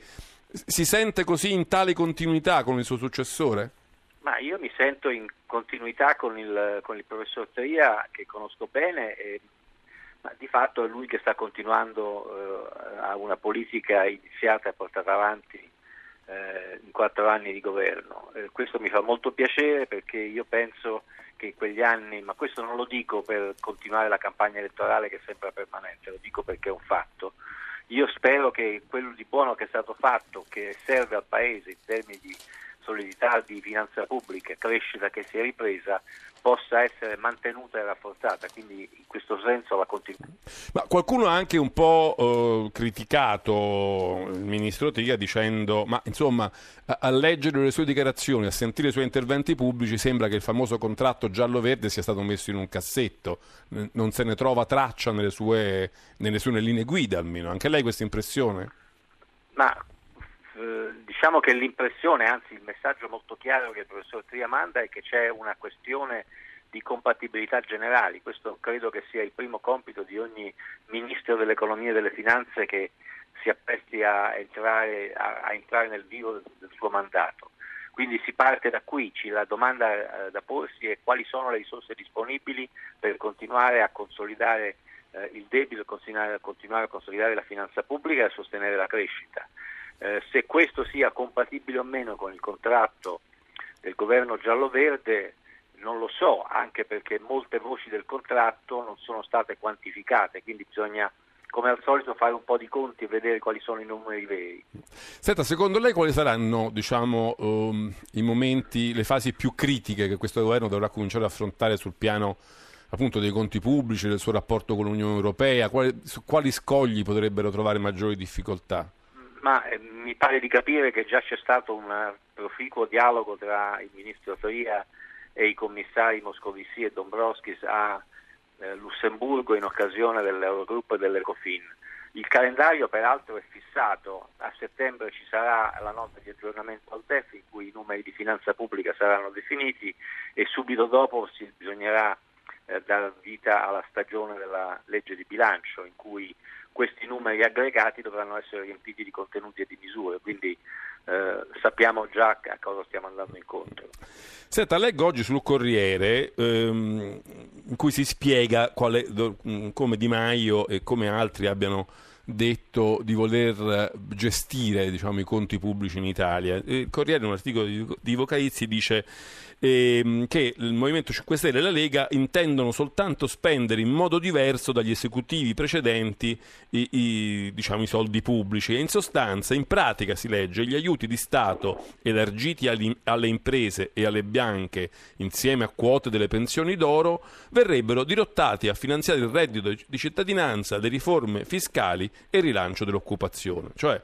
si sente così in tale continuità con il suo successore? Ma io mi sento in continuità con il, con il professor Tria, che conosco bene, e, ma di fatto è lui che sta continuando eh, a una politica iniziata e portata avanti eh, in quattro anni di governo. Eh, questo mi fa molto piacere, perché io penso che in quegli anni, ma questo non lo dico per continuare la campagna elettorale che sembra permanente, lo dico perché è un fatto. Io spero che quello di buono che è stato fatto, che serve al Paese in termini di solidità di finanza pubblica, crescita che si è ripresa, possa essere mantenuta e rafforzata, quindi in questo senso la continuità. Ma qualcuno ha anche un po' eh, criticato il ministro Tria dicendo, ma insomma, a, a leggere le sue dichiarazioni, a sentire i suoi interventi pubblici, sembra che il famoso contratto giallo-verde sia stato messo in un cassetto, non se ne trova traccia nelle sue, nelle sue linee guida almeno. Anche lei questa impressione? Ma diciamo che l'impressione, anzi il messaggio molto chiaro che il professor Tria manda è che c'è una questione di compatibilità generali. Questo credo che sia il primo compito di ogni ministro dell'economia e delle finanze che si appresti a entrare, a, a entrare nel vivo del, del suo mandato. Quindi si parte da qui, ci, la domanda eh, da porsi è quali sono le risorse disponibili per continuare a consolidare eh, il debito, continuare, continuare a consolidare la finanza pubblica e a sostenere la crescita. Eh, se questo sia compatibile o meno con il contratto del governo giallo-verde non lo so, anche perché molte voci del contratto non sono state quantificate, quindi bisogna come al solito fare un po' di conti e vedere quali sono i numeri veri. Senta, secondo lei quali saranno, diciamo, um, i momenti, le fasi più critiche che questo governo dovrà cominciare ad affrontare sul piano appunto dei conti pubblici, del suo rapporto con l'Unione Europea? Quali, su quali scogli potrebbero trovare maggiori difficoltà? Ma eh, mi pare di capire che già c'è stato un proficuo dialogo tra il ministro Tria e i commissari Moscovici e Dombrovskis a eh, Lussemburgo in occasione dell'Eurogruppo e dell'Ecofin. Il calendario peraltro è fissato, a settembre ci sarà la nota di aggiornamento al D E F in cui i numeri di finanza pubblica saranno definiti e subito dopo si bisognerà eh, dar vita alla stagione della legge di bilancio in cui questi numeri aggregati dovranno essere riempiti di contenuti e di misure, quindi eh, sappiamo già a cosa stiamo andando incontro. Senta, leggo oggi sul Corriere ehm, in cui si spiega quale, come Di Maio e come altri abbiano detto di voler gestire, diciamo, i conti pubblici in Italia. Il Corriere, in un articolo di, di Vocalizzi, dice ehm, che il Movimento cinque Stelle e la Lega intendono soltanto spendere in modo diverso dagli esecutivi precedenti i, i, diciamo, i soldi pubblici, e in sostanza, in pratica, si legge, gli aiuti di Stato elargiti agli, alle imprese e alle banche insieme a quote delle pensioni d'oro verrebbero dirottati a finanziare il reddito di cittadinanza, le riforme fiscali e rilancio dell'occupazione. Cioè,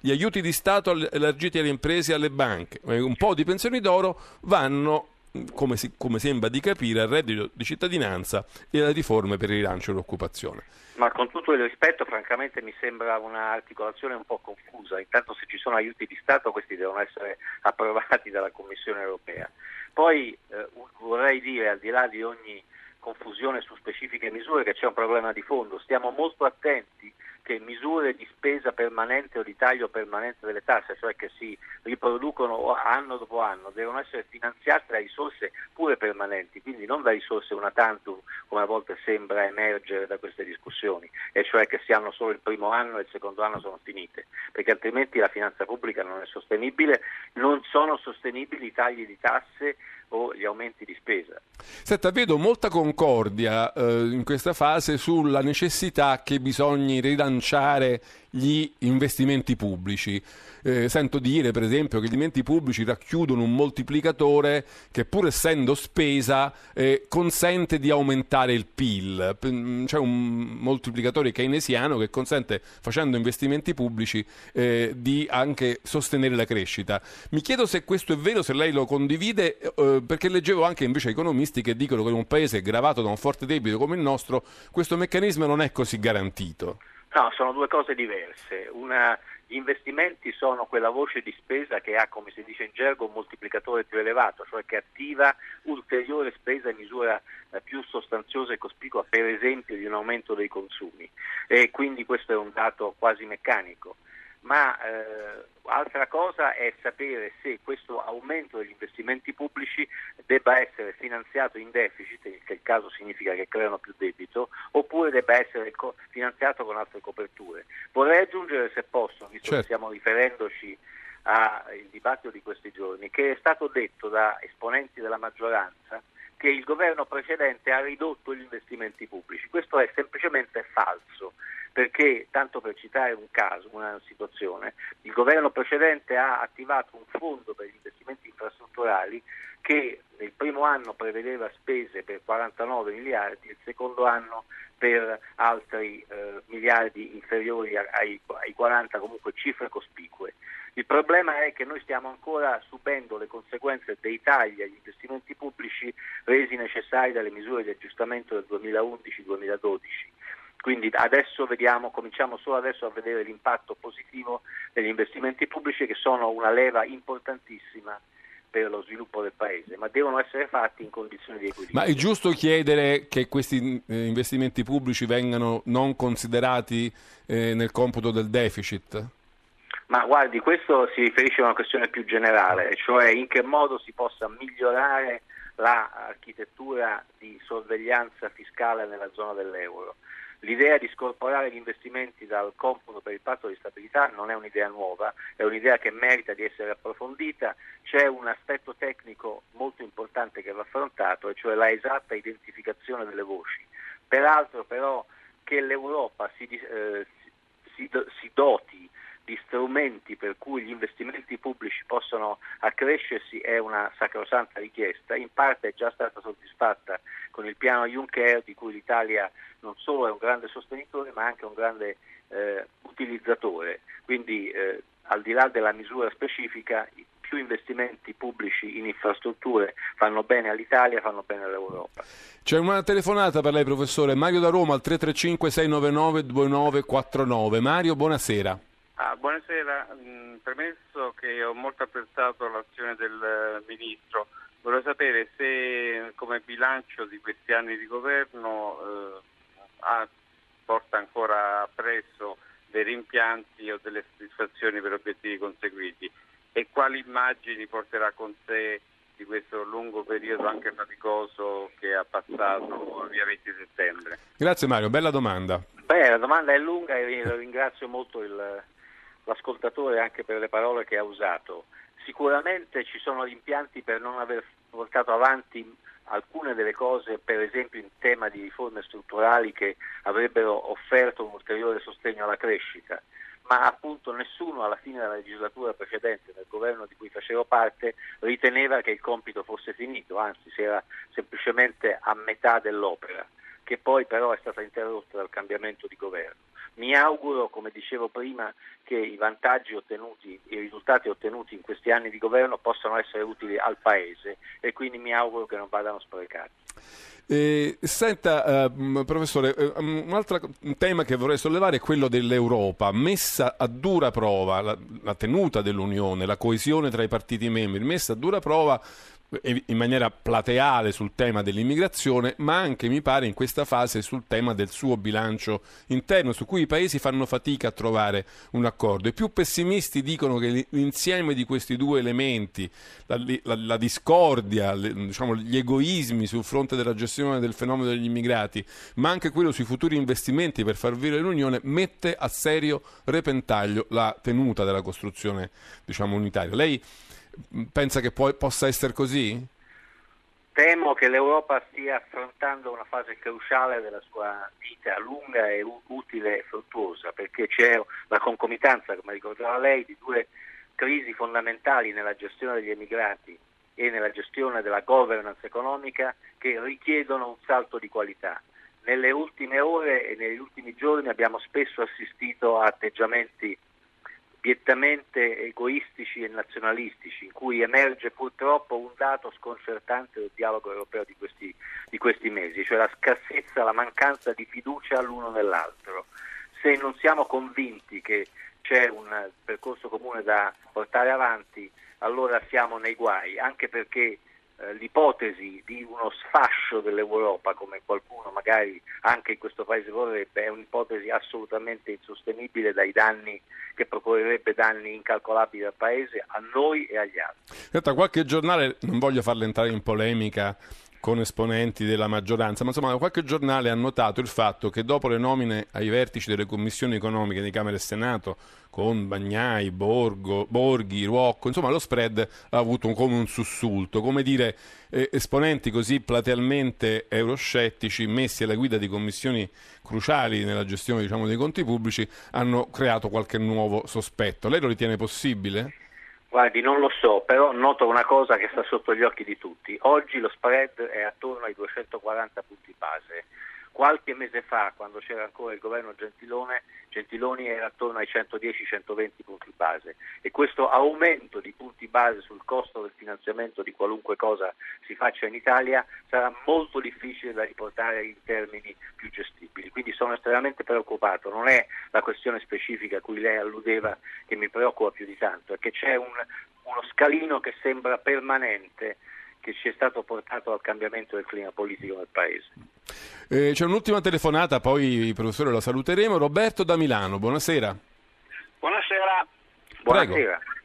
gli aiuti di Stato elargiti alle imprese e alle banche, un po' di pensioni d'oro, vanno, come, si, come sembra di capire, al reddito di cittadinanza e alle riforme per il rilancio dell'occupazione. Ma con tutto il rispetto, francamente, mi sembra un'articolazione un po' confusa. Intanto, se ci sono aiuti di Stato, questi devono essere approvati dalla Commissione Europea. Poi eh, vorrei dire, al di là di ogni confusione su specifiche misure, che c'è un problema di fondo. Stiamo molto attenti che misure di spesa permanente o di taglio permanente delle tasse, cioè che si riproducono anno dopo anno, devono essere finanziate da risorse pure permanenti, quindi non da risorse una tantum, come a volte sembra emergere da queste discussioni, e cioè che si hanno solo il primo anno e il secondo anno sono finite, perché altrimenti la finanza pubblica non è sostenibile, non sono sostenibili i tagli di tasse o gli aumenti di spesa. Senta, vedo molta concordia eh, in questa fase sulla necessità che bisogni rilanciare gli investimenti pubblici. Eh, sento dire, per esempio, che gli investimenti pubblici racchiudono un moltiplicatore che, pur essendo spesa, eh, consente di aumentare il P I L. C'è un moltiplicatore keynesiano che consente, facendo investimenti pubblici, eh, di anche sostenere la crescita. Mi chiedo se questo è vero, se lei lo condivide, eh, perché leggevo anche invece economisti che dicono che in un paese gravato da un forte debito come il nostro questo meccanismo non è così garantito. No, sono due cose diverse. Una, gli investimenti sono quella voce di spesa che ha, come si dice in gergo, un moltiplicatore più elevato, cioè che attiva ulteriore spesa in misura più sostanziosa e cospicua, per esempio di un aumento dei consumi, e quindi questo è un dato quasi meccanico. Ma eh, altra cosa è sapere se questo aumento degli investimenti pubblici debba essere finanziato in deficit, che il caso significa che creano più debito, oppure debba essere co- finanziato con altre coperture. Vorrei aggiungere, se posso, visto [S2] Certo. [S1] Che stiamo riferendoci al dibattito di questi giorni, che è stato detto da esponenti della maggioranza che il governo precedente ha ridotto gli investimenti pubblici. Questo è semplicemente falso, perché, tanto per citare un caso, una situazione, il governo precedente ha attivato un fondo per gli investimenti infrastrutturali che nel primo anno prevedeva spese per quarantanove miliardi, il secondo anno per altri eh, miliardi inferiori ai, ai quaranta, comunque cifre cospicue. Il problema è che noi stiamo ancora subendo le conseguenze dei tagli agli investimenti pubblici resi necessari dalle misure di aggiustamento del duemilaundici duemiladodici. Quindi adesso vediamo, cominciamo solo adesso a vedere l'impatto positivo degli investimenti pubblici, che sono una leva importantissima per lo sviluppo del paese, ma devono essere fatti in condizioni di equilibrio. Ma è giusto chiedere che questi eh, investimenti pubblici vengano non considerati eh, nel computo del deficit? Ma guardi, questo si riferisce a una questione più generale, cioè in che modo si possa migliorare l'architettura di sorveglianza fiscale nella zona dell'euro. L'idea di scorporare gli investimenti dal computo per il patto di stabilità non è un'idea nuova, è un'idea che merita di essere approfondita. C'è un aspetto tecnico molto importante che va affrontato, e cioè la esatta identificazione delle voci. Peraltro, però, che l'Europa si, eh, si, si doti di strumenti per cui gli investimenti pubblici possono accrescersi è una sacrosanta richiesta, in parte è già stata soddisfatta con il piano Juncker, di cui l'Italia non solo è un grande sostenitore ma anche un grande eh, utilizzatore. Quindi eh, al di là della misura specifica, più investimenti pubblici in infrastrutture fanno bene all'Italia, fanno bene all'Europa. C'è una telefonata per lei, professore. Mario da Roma al tre tre cinque sei nove nove due nove quattro nove. Mario, buonasera. Ah, buonasera, premesso che ho molto apprezzato l'azione del Ministro, volevo sapere se come bilancio di questi anni di governo eh, ha porta ancora appresso dei rimpianti o delle soddisfazioni per obiettivi conseguiti, e quali immagini porterà con sé di questo lungo periodo anche faticoso che ha passato via venti settembre. Grazie Mario, bella domanda. Beh, la domanda è lunga e ringrazio molto il, l'ascoltatore anche per le parole che ha usato. Sicuramente ci sono rimpianti per non aver portato avanti alcune delle cose, per esempio in tema di riforme strutturali che avrebbero offerto un ulteriore sostegno alla crescita, ma appunto nessuno alla fine della legislatura precedente, del governo di cui facevo parte, riteneva che il compito fosse finito, anzi si era semplicemente a metà dell'opera, che poi però è stata interrotta dal cambiamento di governo. Mi auguro, come dicevo prima, che i vantaggi ottenuti, i risultati ottenuti in questi anni di governo possano essere utili al Paese, e quindi mi auguro che non vadano sprecati. Eh, senta, eh, professore, eh, un altro tema che vorrei sollevare è quello dell'Europa, messa a dura prova, la, la tenuta dell'Unione, la coesione tra i partiti membri, messa a dura prova in maniera plateale sul tema dell'immigrazione, ma anche, mi pare, in questa fase sul tema del suo bilancio interno, su cui i paesi fanno fatica a trovare un accordo. I più pessimisti dicono che l'insieme di questi due elementi, la, la, la discordia, le, diciamo, gli egoismi sul fronte della gestione del fenomeno degli immigrati, ma anche quello sui futuri investimenti per far vivere l'Unione, mette a serio repentaglio la tenuta della costruzione, diciamo, unitaria. Lei pensa che poi possa essere così? Temo che l'Europa stia affrontando una fase cruciale della sua vita, lunga e utile e fruttuosa, perché c'è la concomitanza, come ricordava lei, di due crisi fondamentali nella gestione degli emigrati e nella gestione della governance economica, che richiedono un salto di qualità. Nelle ultime ore e negli ultimi giorni abbiamo spesso assistito a atteggiamenti direttamente egoistici e nazionalistici, in cui emerge purtroppo un dato sconcertante del dialogo europeo di questi, di questi mesi, cioè la scarsezza, la mancanza di fiducia l'uno nell'altro. Se non siamo convinti che c'è un percorso comune da portare avanti, allora siamo nei guai, anche perché eh, l'ipotesi di uno sfascio dell'Europa, come qualcuno magari anche in questo paese vorrebbe, è un'ipotesi assolutamente insostenibile dai danni che procurerebbe danni incalcolabili al Paese, a noi e agli altri. Senta, qualche giornale, non voglio farle entrare in polemica con esponenti della maggioranza, ma insomma qualche giornale ha notato il fatto che dopo le nomine ai vertici delle commissioni economiche di Camera e Senato, con Bagnai, Borgo, Borghi, Ruocco, insomma lo spread ha avuto un, come un sussulto, come dire eh, esponenti così platealmente euroscettici messi alla guida di commissioni cruciali nella gestione, diciamo, dei conti pubblici hanno creato qualche nuovo sospetto. Lei lo ritiene possibile? Guardi, non lo so, però noto una cosa che sta sotto gli occhi di tutti. Oggi lo spread è attorno ai duecentoquaranta punti base. Qualche mese fa, quando c'era ancora il governo Gentilone, Gentiloni era attorno ai centodieci centoventi punti base, e questo aumento di punti base sul costo del finanziamento di qualunque cosa si faccia in Italia sarà molto difficile da riportare in termini più gestibili, quindi sono estremamente preoccupato. Non è la questione specifica a cui lei alludeva che mi preoccupa più di tanto, è che c'è un, uno scalino che sembra permanente, che ci è stato portato al cambiamento del clima politico del Paese. Eh, c'è un'ultima telefonata, poi professore la saluteremo. Roberto da Milano, buonasera. Buonasera. Buonasera. Prego.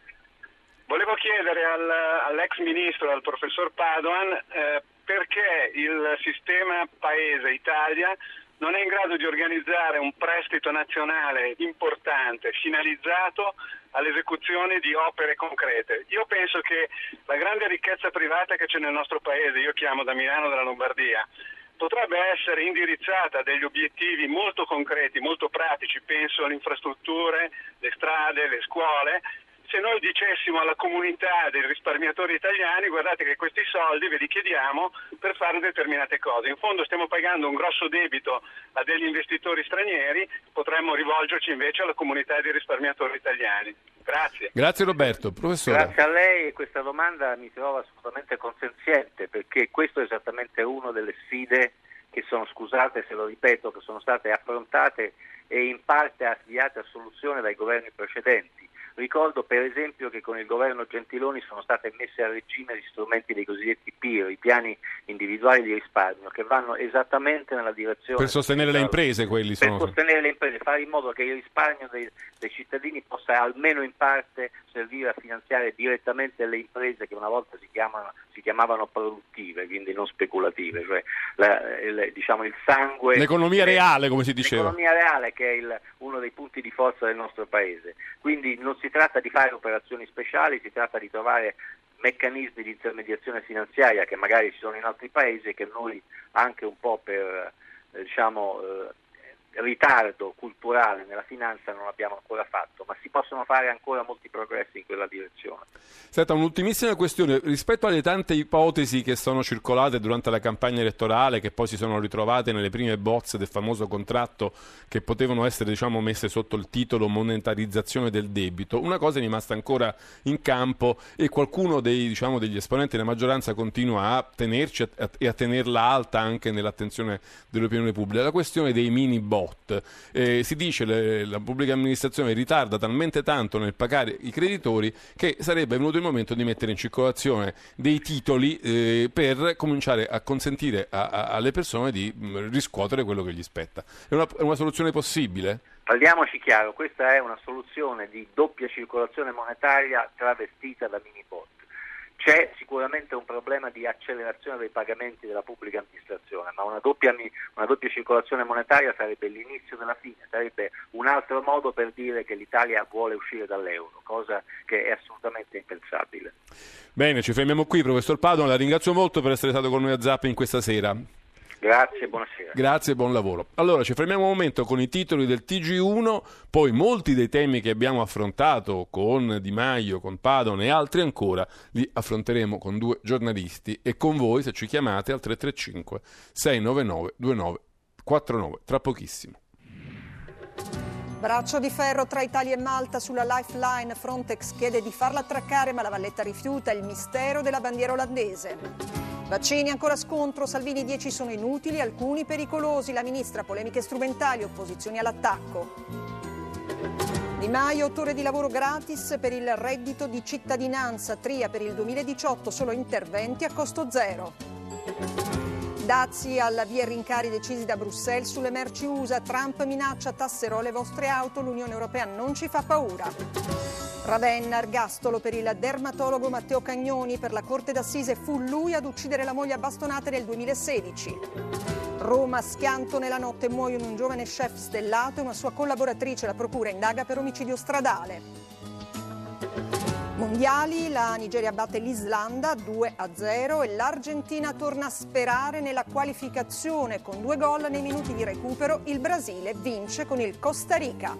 Volevo chiedere al, all'ex ministro, al professor Padoan, eh, perché il sistema Paese Italia non è in grado di organizzare un prestito nazionale importante, finalizzato all'esecuzione di opere concrete. Io penso che la grande ricchezza privata che c'è nel nostro paese, io chiamo da Milano, dalla Lombardia, potrebbe essere indirizzata a degli obiettivi molto concreti, molto pratici, penso alle infrastrutture, le strade, le scuole. Se noi dicessimo alla comunità dei risparmiatori italiani: guardate che questi soldi ve li chiediamo per fare determinate cose, in fondo stiamo pagando un grosso debito a degli investitori stranieri, potremmo rivolgerci invece alla comunità dei risparmiatori italiani. Grazie. Grazie Roberto. Professore. Grazie a lei, questa domanda mi trova assolutamente consenziente, perché questo è esattamente una delle sfide che sono, scusate se lo ripeto, che sono state affrontate e in parte avviate a soluzione dai governi precedenti. Ricordo per esempio che con il governo Gentiloni sono state messe a regime gli strumenti dei cosiddetti P I R, i piani individuali di risparmio, che vanno esattamente nella direzione... Per sostenere le imprese quelli sono... Per sostenere le imprese, fare in modo che il risparmio dei, dei cittadini possa almeno in parte servire a finanziare direttamente le imprese che una volta si, chiamano, si chiamavano produttive, quindi non speculative, cioè la, il, diciamo il sangue... L'economia reale, come si diceva. L'economia reale che è il, uno dei punti di forza del nostro Paese. Quindi non si tratta di fare operazioni speciali, si tratta di trovare meccanismi di intermediazione finanziaria che magari ci sono in altri paesi e che noi anche un po' per diciamo eh, ritardo culturale nella finanza non abbiamo ancora fatto, ma si possono fare ancora molti progressi in quella direzione. Senta, un'ultimissima questione, rispetto alle tante ipotesi che sono circolate durante la campagna elettorale, che poi si sono ritrovate nelle prime bozze del famoso contratto, che potevano essere diciamo messe sotto il titolo monetarizzazione del debito, una cosa è rimasta ancora in campo e qualcuno dei, diciamo, degli esponenti della maggioranza continua a tenerci a, e a tenerla alta anche nell'attenzione dell'opinione pubblica, la questione dei mini bot. Eh, si dice che la pubblica amministrazione ritarda talmente tanto nel pagare i creditori che sarebbe venuto il momento di mettere in circolazione dei titoli eh, per cominciare a consentire a, a, alle persone di mh, riscuotere quello che gli spetta. È una, è una soluzione possibile? Parliamoci chiaro, questa è una soluzione di doppia circolazione monetaria travestita da mini bot. C'è sicuramente un problema di accelerazione dei pagamenti della pubblica amministrazione, ma una doppia, una doppia circolazione monetaria sarebbe l'inizio della fine, sarebbe un altro modo per dire che l'Italia vuole uscire dall'euro, cosa che è assolutamente impensabile. Bene, ci fermiamo qui, professor Padoan, la ringrazio molto per essere stato con noi a Zapping questa sera. Grazie, buonasera. Grazie e buon lavoro. Allora, ci fermiamo un momento con i titoli del T G uno, poi molti dei temi che abbiamo affrontato con Di Maio, con Padoan e altri ancora, li affronteremo con due giornalisti e con voi se ci chiamate al tre tre cinque sei nove nove due nove quattro nove, tra pochissimo. Braccio di ferro tra Italia e Malta sulla lifeline, Frontex chiede di farla attraccare ma la valletta rifiuta, il mistero della bandiera olandese. Vaccini ancora scontro, Salvini dieci sono inutili, alcuni pericolosi, la ministra polemiche strumentali, opposizioni all'attacco. Di Maio, otto ore di lavoro gratis per il reddito di cittadinanza, Tria per il duemiladiciotto, solo interventi a costo zero. Dazi alla via rincari decisi da Bruxelles sulle merci U S A, Trump minaccia tasserò le vostre auto, l'Unione Europea non ci fa paura. Ravenna, ergastolo per il dermatologo Matteo Cagnoni, per la Corte d'Assise fu lui ad uccidere la moglie a bastonate nel duemilasedici. Roma, schianto nella notte, muoiono un giovane chef stellato e una sua collaboratrice, la procura indaga per omicidio stradale. Mondiali, la Nigeria batte l'Islanda due a zero e l'Argentina torna a sperare nella qualificazione, con due gol nei minuti di recupero il Brasile vince con il Costa Rica.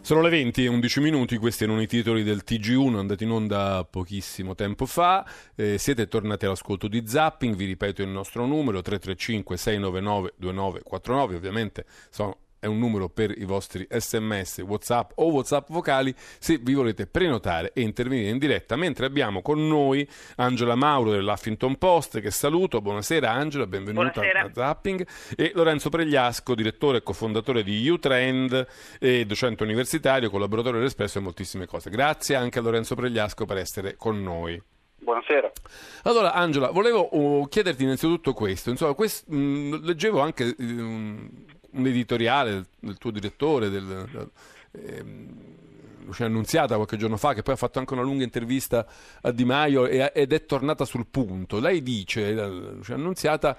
Sono le venti e undici minuti, questi erano i titoli del T G uno andati in onda pochissimo tempo fa, eh, siete tornati all'ascolto di Zapping, vi ripeto il nostro numero tre tre cinque sei nove nove due nove quattro nove, ovviamente sono... è un numero per i vostri sms, whatsapp o whatsapp vocali se vi volete prenotare e intervenire in diretta, mentre abbiamo con noi Angela Mauro dell'Huffington Post, che saluto, buonasera Angela, benvenuta. Buonasera. A Zapping, e Lorenzo Pregliasco, direttore e cofondatore di U-Trend e docente universitario, collaboratore dell'Espresso e moltissime cose. Grazie anche a Lorenzo Pregliasco per essere con noi. Buonasera. Allora Angela, volevo oh, chiederti innanzitutto questo, insomma, quest, mh, leggevo anche mh, un editoriale del, del tuo direttore, del, ehm, cioè Annunziata qualche giorno fa, che poi ha fatto anche una lunga intervista a Di Maio e, ed è tornata sul punto. Lei dice, cioè Annunziata,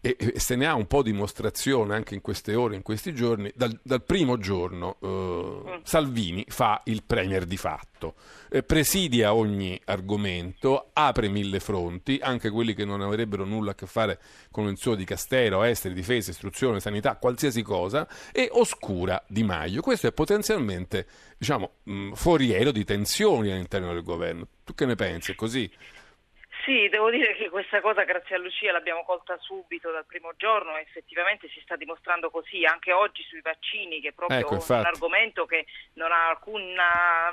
e, e se ne ha un po' dimostrazione anche in queste ore, in questi giorni, dal, dal primo giorno eh, Salvini fa il premier di fatto, eh, presidia ogni argomento, apre mille fronti, anche quelli che non avrebbero nulla a che fare con il suo dicastero, esteri, difesa, istruzione, sanità, qualsiasi cosa, e oscura Di Maio. Questo è potenzialmente, diciamo, mh, foriero di tensioni all'interno del governo. Tu che ne pensi? Così? Sì, devo dire che questa cosa, grazie a Lucia, l'abbiamo colta subito dal primo giorno e effettivamente si sta dimostrando così anche oggi sui vaccini, che è proprio ecco, un argomento che non ha alcuna,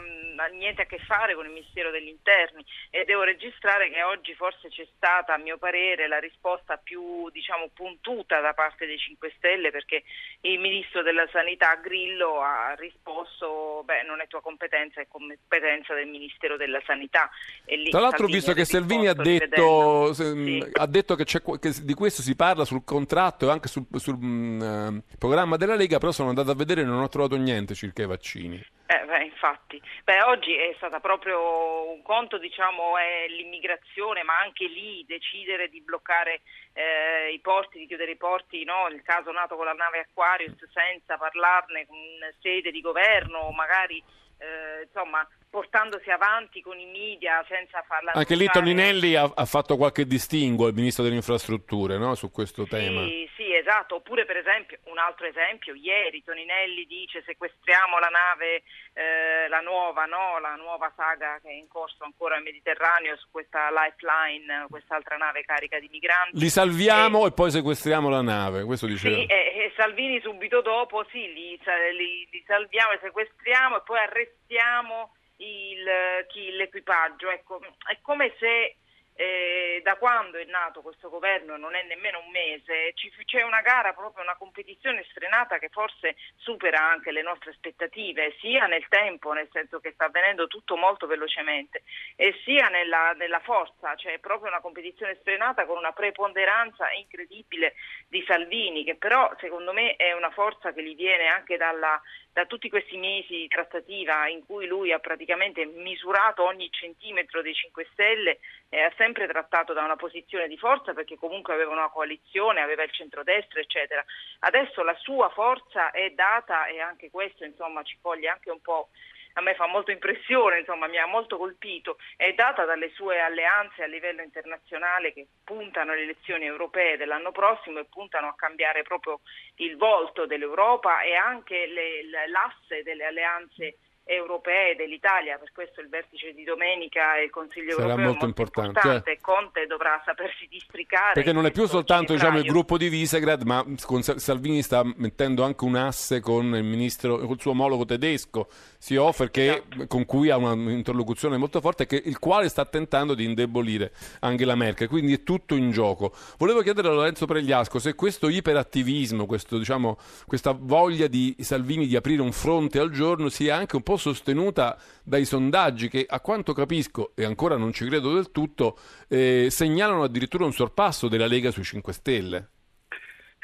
niente a che fare con il Ministero degli Interni, e devo registrare che oggi forse c'è stata, a mio parere, la risposta più diciamo puntuta da parte dei cinque Stelle, perché il Ministro della Sanità Grillo ha risposto: beh, non è tua competenza, è competenza del Ministero della Sanità. E lì, tra l'altro, Salvini, visto che Salvini ha detto, sì. ha detto che, c'è, che di questo si parla sul contratto e anche sul, sul mh, programma della Lega, però sono andato a vedere e non ho trovato niente circa i vaccini. Eh, beh, infatti, beh, oggi è stata proprio un conto, diciamo, è l'immigrazione, ma anche lì decidere di bloccare eh, i porti, di chiudere i porti, no? Il caso nato con la nave Aquarius, senza parlarne con sede di governo, magari eh, insomma, portandosi avanti con i media senza farla... Anche lì Toninelli ha, ha fatto qualche distinguo, il ministro delle infrastrutture, no? Su questo sì, tema. Sì, esatto. Oppure, per esempio, un altro esempio, ieri Toninelli dice: sequestriamo la nave, eh, la nuova, no? La nuova saga che è in corso ancora in Mediterraneo su questa Lifeline, quest'altra nave carica di migranti. Li salviamo e, e poi sequestriamo la nave, questo diceva. Sì, e, e Salvini subito dopo, sì, li, li, li salviamo e sequestriamo e poi arrestiamo... Il, chi, l'equipaggio. Ecco, è come se eh, da quando è nato questo governo, non è nemmeno un mese, ci, c'è una gara, proprio una competizione sfrenata che forse supera anche le nostre aspettative, sia nel tempo, nel senso che sta avvenendo tutto molto velocemente, e sia nella, nella forza. C'è proprio una competizione sfrenata con una preponderanza incredibile di Salvini, che però secondo me è una forza che gli viene anche dalla... da tutti questi mesi di trattativa in cui lui ha praticamente misurato ogni centimetro dei cinque Stelle e ha sempre trattato da una posizione di forza, perché comunque aveva una coalizione, aveva il centrodestra, eccetera. Adesso la sua forza è data, e anche questo insomma ci coglie anche un po', a me fa molto impressione, insomma mi ha molto colpito, è data dalle sue alleanze a livello internazionale che puntano alle elezioni europee dell'anno prossimo e puntano a cambiare proprio il volto dell'Europa e anche le, l'asse delle alleanze europee dell'Italia. Per questo il vertice di domenica e il Consiglio Sarà europeo molto è molto importante, importante. Eh. Conte dovrà sapersi districare, perché non è più soltanto diciamo, il gruppo di Visegrad, ma con Salvini sta mettendo anche un asse con il ministro, col suo omologo tedesco Seehofer, che, esatto, con cui ha un'interlocuzione molto forte, che, il quale sta tentando di indebolire Angela Merkel, quindi è tutto in gioco. Volevo chiedere a Lorenzo Pregliasco se questo iperattivismo, questo, diciamo, questa voglia di Salvini di aprire un fronte al giorno sia anche un po' sostenuta dai sondaggi che, a quanto capisco, e ancora non ci credo del tutto, eh, segnalano addirittura un sorpasso della Lega sui cinque Stelle.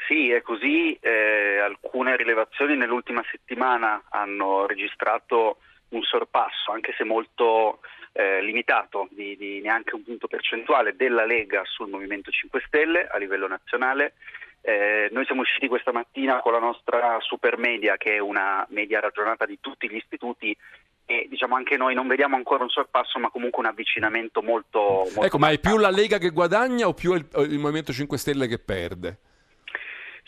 Sì, è così. Eh, alcune rilevazioni nell'ultima settimana hanno registrato un sorpasso, anche se molto eh, limitato, di, di neanche un punto percentuale, della Lega sul Movimento cinque Stelle a livello nazionale. Eh, noi siamo usciti questa mattina con la nostra supermedia, che è una media ragionata di tutti gli istituti, e diciamo anche noi non vediamo ancora un sorpasso, ma comunque un avvicinamento molto, molto ecco, ma è più la Lega che guadagna o più il, il Movimento cinque Stelle che perde?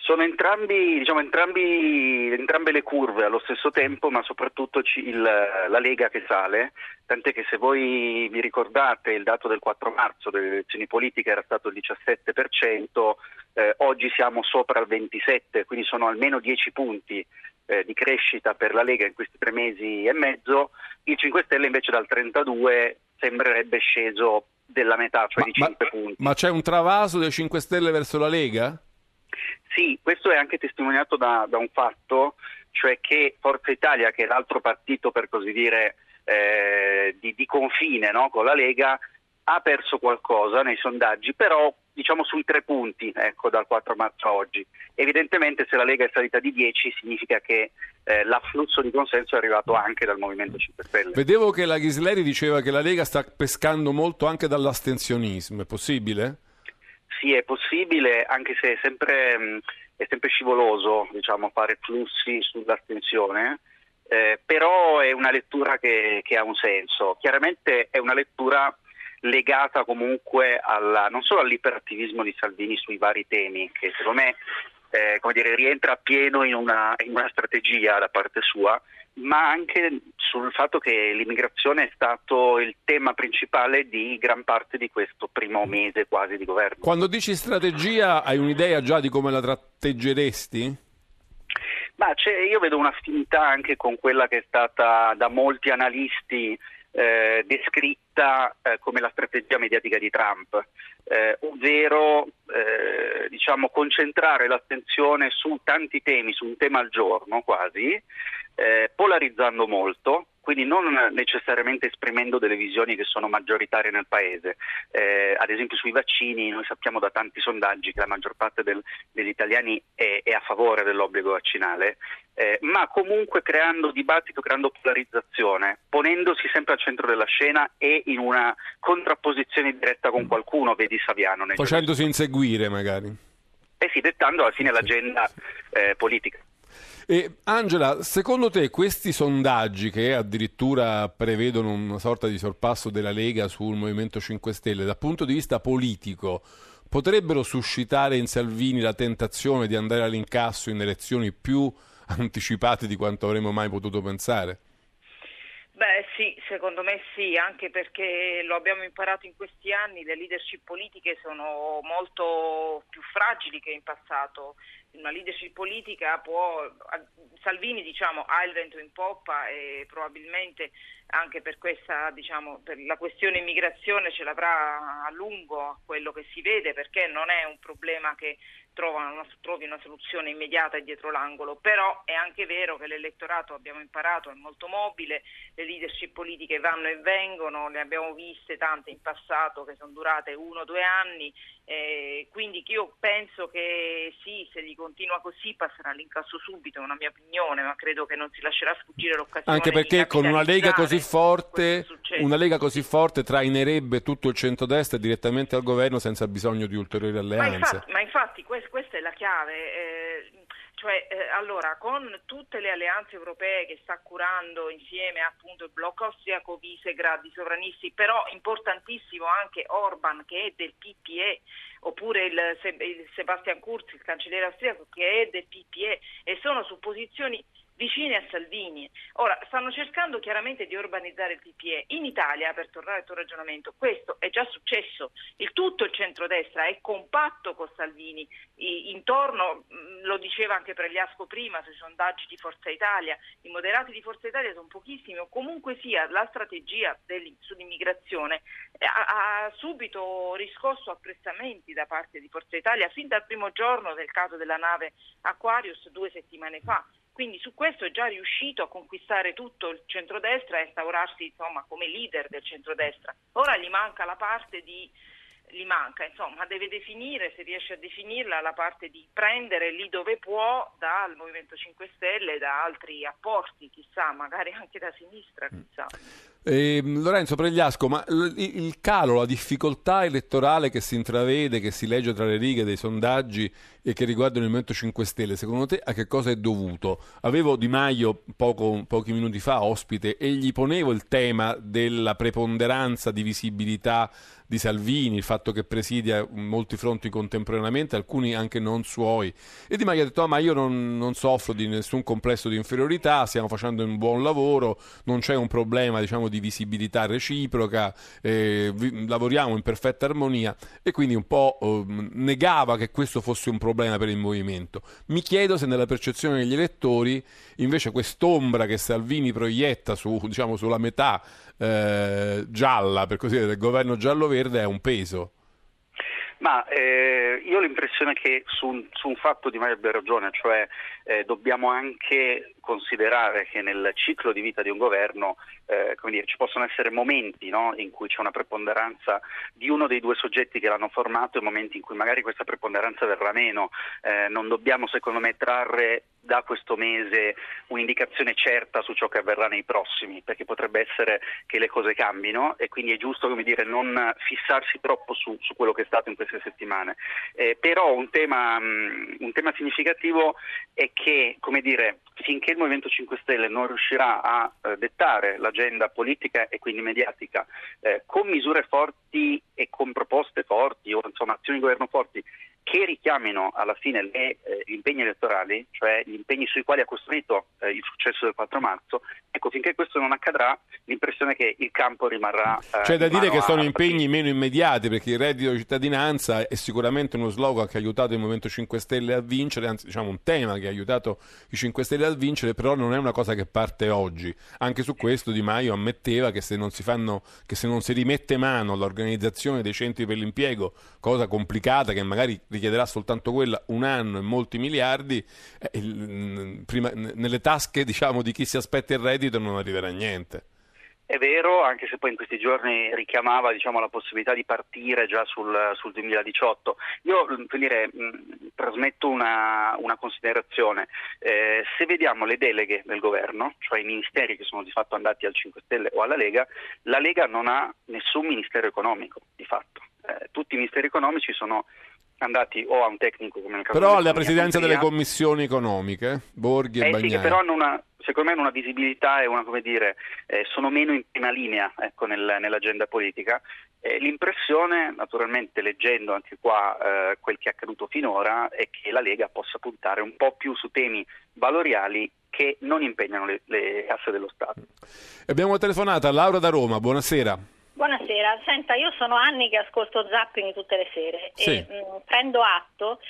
Sono entrambi, diciamo, entrambi, entrambe le curve allo stesso tempo, ma soprattutto ci, il, la Lega che sale, tant'è che, se voi vi ricordate, il dato del quattro marzo delle elezioni politiche era stato il diciassette per cento, eh, oggi siamo sopra il ventisette per cento, quindi sono almeno dieci punti eh, di crescita per la Lega in questi tre mesi e mezzo. Il cinque Stelle invece dal trentadue sembrerebbe sceso della metà, cioè ma, di cinque punti. Ma c'è un travaso dei cinque Stelle verso la Lega? Sì, questo è anche testimoniato da, da un fatto, cioè che Forza Italia, che è l'altro partito, per così dire, eh, di, di confine, no, con la Lega, ha perso qualcosa nei sondaggi, però diciamo sui tre punti, ecco, dal quattro marzo a oggi. Evidentemente, se la Lega è salita di dieci, significa che eh, l'afflusso di consenso è arrivato anche dal Movimento cinque Stelle. Vedevo che la Ghisleri diceva che la Lega sta pescando molto anche dall'astensionismo, è possibile? Sì, è possibile, anche se è sempre, è sempre scivoloso, diciamo, fare flussi sull'astensione, eh, però è una lettura che, che ha un senso. Chiaramente è una lettura legata comunque alla, non solo all'iperattivismo di Salvini sui vari temi, che secondo me eh, come dire, rientra a pieno in una, in una strategia da parte sua, ma anche sul fatto che l'immigrazione è stato il tema principale di gran parte di questo primo mese quasi di governo. Quando dici strategia, hai un'idea già di come la tratteggeresti? Ma c'è, io vedo un'affinità anche con quella che è stata da molti analisti eh, descritta eh, come la strategia mediatica di Trump, eh, ovvero eh, diciamo concentrare l'attenzione su tanti temi, su un tema al giorno quasi, eh, polarizzando molto, quindi non necessariamente esprimendo delle visioni che sono maggioritarie nel paese. Eh, ad esempio sui vaccini noi sappiamo da tanti sondaggi che la maggior parte del, degli italiani è, è a favore dell'obbligo vaccinale, eh, ma comunque creando dibattito, creando polarizzazione, ponendosi sempre al centro della scena e in una contrapposizione diretta con qualcuno, vedi Saviano. Facendosi giorni. Inseguire magari. Eh sì, dettando alla fine sì, l'agenda sì. Eh, politica. E Angela, secondo te questi sondaggi che addirittura prevedono una sorta di sorpasso della Lega sul Movimento cinque Stelle, dal punto di vista politico, potrebbero suscitare in Salvini la tentazione di andare all'incasso in elezioni più anticipate di quanto avremmo mai potuto pensare? Beh sì, secondo me sì, anche perché lo abbiamo imparato in questi anni, le leadership politiche sono molto più fragili che in passato. Una leadership politica può, Salvini diciamo ha il vento in poppa e probabilmente anche per questa diciamo per la questione immigrazione ce l'avrà a lungo, quello che si vede, perché non è un problema che trova una, trovi una soluzione immediata e dietro l'angolo, però è anche vero che l'elettorato, abbiamo imparato, è molto mobile, le leadership politiche vanno e vengono, ne abbiamo viste tante in passato che sono durate uno o due anni, eh, quindi io penso che sì, se gli continua così passerà all'incasso subito, è una mia opinione, ma credo che non si lascerà sfuggire l'occasione. Anche perché con una Lega così forte, una Lega così forte trainerebbe tutto il centrodestra direttamente al governo senza bisogno di ulteriori alleanze. Ma infatti, ma infatti questa, questa è la chiave. Eh, Cioè, eh, allora, con tutte le alleanze europee che sta curando insieme appunto il blocco austriaco, Visegrad, i sovranisti, però importantissimo anche Orban che è del P P E, oppure il, il Sebastian Kurz, il cancelliere austriaco che è del P P E, e sono su posizioni vicine a Salvini. Ora, stanno cercando chiaramente di urbanizzare il P P E. In Italia, per tornare al tuo ragionamento, questo è già successo. Il tutto il centrodestra è compatto con Salvini. I, intorno, lo diceva anche Pregliasco prima, sui sondaggi di Forza Italia, i moderati di Forza Italia sono pochissimi, o comunque sia la strategia sull'immigrazione ha, ha subito riscosso apprezzamenti da parte di Forza Italia fin dal primo giorno del caso della nave Aquarius due settimane fa. Quindi su questo è già riuscito a conquistare tutto il centrodestra e a instaurarsi insomma come leader del centrodestra. Ora gli manca la parte di gli manca, insomma, deve definire, se riesce a definirla, la parte di prendere lì dove può dal Movimento cinque Stelle, da altri apporti, chissà, magari anche da sinistra, chissà. Eh, Lorenzo Pregliasco, ma il calo, la difficoltà elettorale che si intravede, che si legge tra le righe dei sondaggi e che riguardano il Movimento cinque Stelle, secondo te a che cosa è dovuto? Avevo Di Maio poco, pochi minuti fa ospite e gli ponevo il tema della preponderanza di visibilità di Salvini, il fatto che presidia molti fronti contemporaneamente, alcuni anche non suoi, e Di Maio ha detto ah, ma io non, non soffro di nessun complesso di inferiorità, stiamo facendo un buon lavoro, non c'è un problema diciamo di visibilità reciproca, eh, vi, lavoriamo in perfetta armonia, e quindi un po' eh, negava che questo fosse un problema per il movimento. Mi chiedo se nella percezione degli elettori invece quest'ombra che Salvini proietta su, diciamo, sulla metà eh, gialla, per così dire, del governo giallo verde è un peso. Ma eh, io ho l'impressione che su un, su un fatto Di Maio abbia ragione, cioè eh, dobbiamo anche considerare che nel ciclo di vita di un governo eh, come dire, ci possono essere momenti, no, in cui c'è una preponderanza di uno dei due soggetti che l'hanno formato e momenti in cui magari questa preponderanza verrà meno. Eh, non dobbiamo secondo me trarre da questo mese un'indicazione certa su ciò che avverrà nei prossimi, perché potrebbe essere che le cose cambino e quindi è giusto, come dire, non fissarsi troppo su, su quello che è stato in queste settimane. Eh, però un tema, um, un tema significativo è che, come dire, finché il Movimento cinque Stelle non riuscirà a eh, dettare l'agenda politica e quindi mediatica eh, con misure forti e con proposte forti o insomma azioni di governo forti che richiamino alla fine le, eh, gli impegni elettorali, cioè gli impegni sui quali ha costruito eh, il successo del quattro marzo, ecco, finché questo non accadrà l'impressione è che il campo rimarrà... Eh, C'è da dire che sono impegni meno immediati, perché il reddito di cittadinanza è sicuramente uno slogan che ha aiutato il Movimento cinque Stelle a vincere, anzi diciamo un tema che ha aiutato i cinque Stelle a vincere, però non è una cosa che parte oggi. Anche su questo Di Maio ammetteva che se non si fanno, che se non si rimette mano all'organizzazione dei centri per l'impiego, cosa complicata che magari richiederà soltanto quella un anno e molti miliardi, eh, il, prima, nelle tasche diciamo di chi si aspetta il reddito non arriverà niente. È vero, anche se poi in questi giorni richiamava diciamo la possibilità di partire già sul, sul duemiladiciotto. Io per dire, mh, trasmetto una, una considerazione. Eh, se vediamo le deleghe del governo, cioè i ministeri che sono di fatto andati al cinque Stelle o alla Lega, la Lega non ha nessun ministero economico di fatto. Eh, tutti i ministeri economici sono andati o a un tecnico come nel caso però alla presidenza delle commissioni economiche Borghi eh, e Bagnai, sì, che però hanno una, secondo me hanno una visibilità e una, come dire, eh, sono meno in prima linea, ecco, nel, nell'agenda politica. Eh, l'impressione, naturalmente leggendo anche qua eh, quel che è accaduto finora, è che la Lega possa puntare un po' più su temi valoriali che non impegnano le, le casse dello Stato. Abbiamo telefonato a Laura da Roma, buonasera. Buonasera, senta, io sono anni che ascolto Zapping tutte le sere, sì, e mh, prendo atto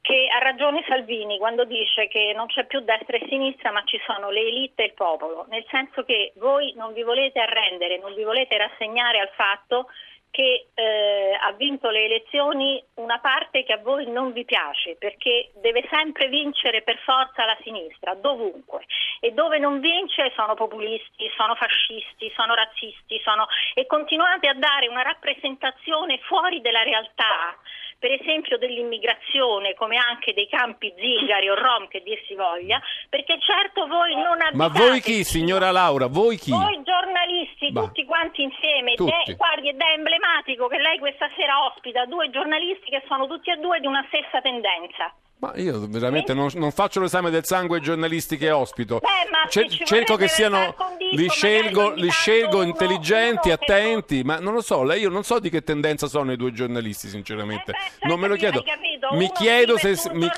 che ha ragione Salvini quando dice che non c'è più destra e sinistra ma ci sono le élite e il popolo, nel senso che voi non vi volete arrendere, non vi volete rassegnare al fatto che eh, ha vinto le elezioni una parte che a voi non vi piace, perché deve sempre vincere per forza la sinistra, dovunque, e dove non vince sono populisti, sono fascisti, sono razzisti, sono... e continuate a dare una rappresentazione fuori della realtà, per esempio dell'immigrazione, come anche dei campi zingari o rom che dir si voglia, perché certo voi non abitate... Ma voi chi, signora Laura, voi chi? Voi giornalisti, bah, tutti quanti insieme, tutti. De, guardi, ed è emblematico che lei questa sera ospita due giornalisti che sono tutti e due di una stessa tendenza. Ma io veramente non, non faccio l'esame del sangue ai giornalisti che ospito. Beh, ma Cer- cerco che siano, condito, li scelgo, li scelgo uno, intelligenti, uno attenti, ma non lo so, lei, io non so di che tendenza sono i due giornalisti sinceramente, eh beh, non me lo chiedo, mi uno chiedo se mi,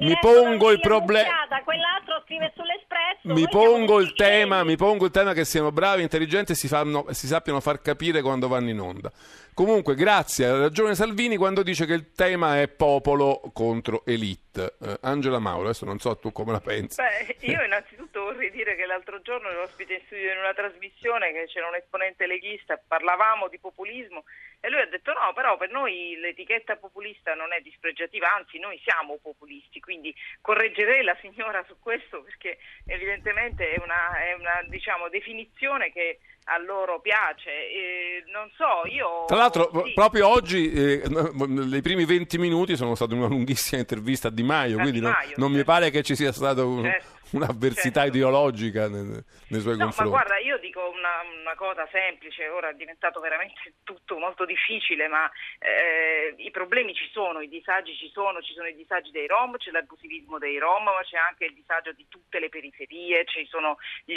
mi pongo il problema, quell'altro scrive sull'Espresso, mi pongo il tema, mi pongo il tema che siano bravi, intelligenti e si, fanno, si sappiano far capire quando vanno in onda. Comunque, grazie, ha ragione Salvini quando dice che il tema è popolo contro elite. Eh, Angela Mauro, adesso non so tu come la pensi. Beh, io innanzitutto vorrei dire che l'altro giorno ero ospite in studio in una trasmissione che c'era un esponente leghista, parlavamo di populismo e lui ha detto no, però per noi l'etichetta populista non è dispregiativa, anzi noi siamo populisti, quindi correggerei la signora su questo perché evidentemente è una, è una diciamo definizione che a loro piace, eh, non so, io... Tra l'altro sì, proprio oggi, eh, nei primi venti minuti sono stata una lunghissima intervista a Di Maio, a quindi Di Maio, non, certo, non mi pare che ci sia stata un, certo, un'avversità certo ideologica nei, nei suoi no, confronti. Ma guarda, io dico una, una cosa semplice, ora è diventato veramente tutto molto difficile, ma eh, i problemi ci sono, i disagi ci sono, ci sono i disagi dei Rom, c'è l'abusivismo dei Rom, ma c'è anche il disagio di tutte le periferie, ci sono gli,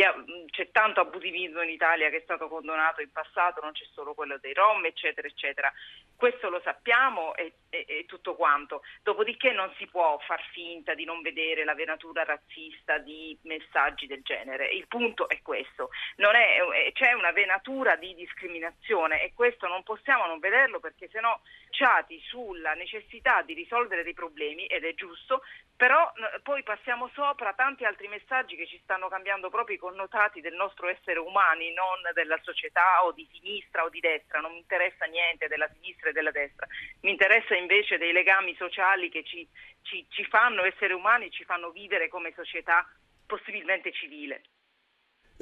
c'è tanto abusivismo in Italia che è stato condonato in passato, non c'è solo quello dei Rom, eccetera eccetera, questo lo sappiamo e, e, e tutto quanto, dopodiché non si può far finta di non vedere la venatura razzista di messaggi del genere, il punto è questo, non è, c'è una venatura di discriminazione e questo non possiamo non vederlo perché sennò ciati sulla necessità di risolvere dei problemi, ed è giusto, però poi passiamo sopra tanti altri messaggi che ci stanno cambiando proprio i connotati del nostro essere umani, non della società o di sinistra o di destra, non mi interessa niente della sinistra e della destra, mi interessa invece dei legami sociali che ci, ci, ci fanno essere umani e ci fanno vivere come società possibilmente civile.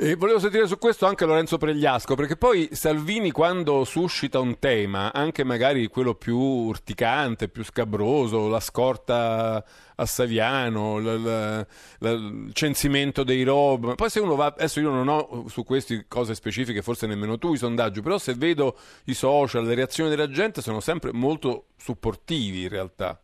E volevo sentire su questo anche Lorenzo Pregliasco, perché poi Salvini quando suscita un tema, anche magari quello più urticante, più scabroso, la scorta a Saviano, la, la, la, il censimento dei Rom, poi se uno va, adesso io non ho su queste cose specifiche, forse nemmeno tu i sondaggi, però se vedo i social, le reazioni della gente sono sempre molto supportivi in realtà.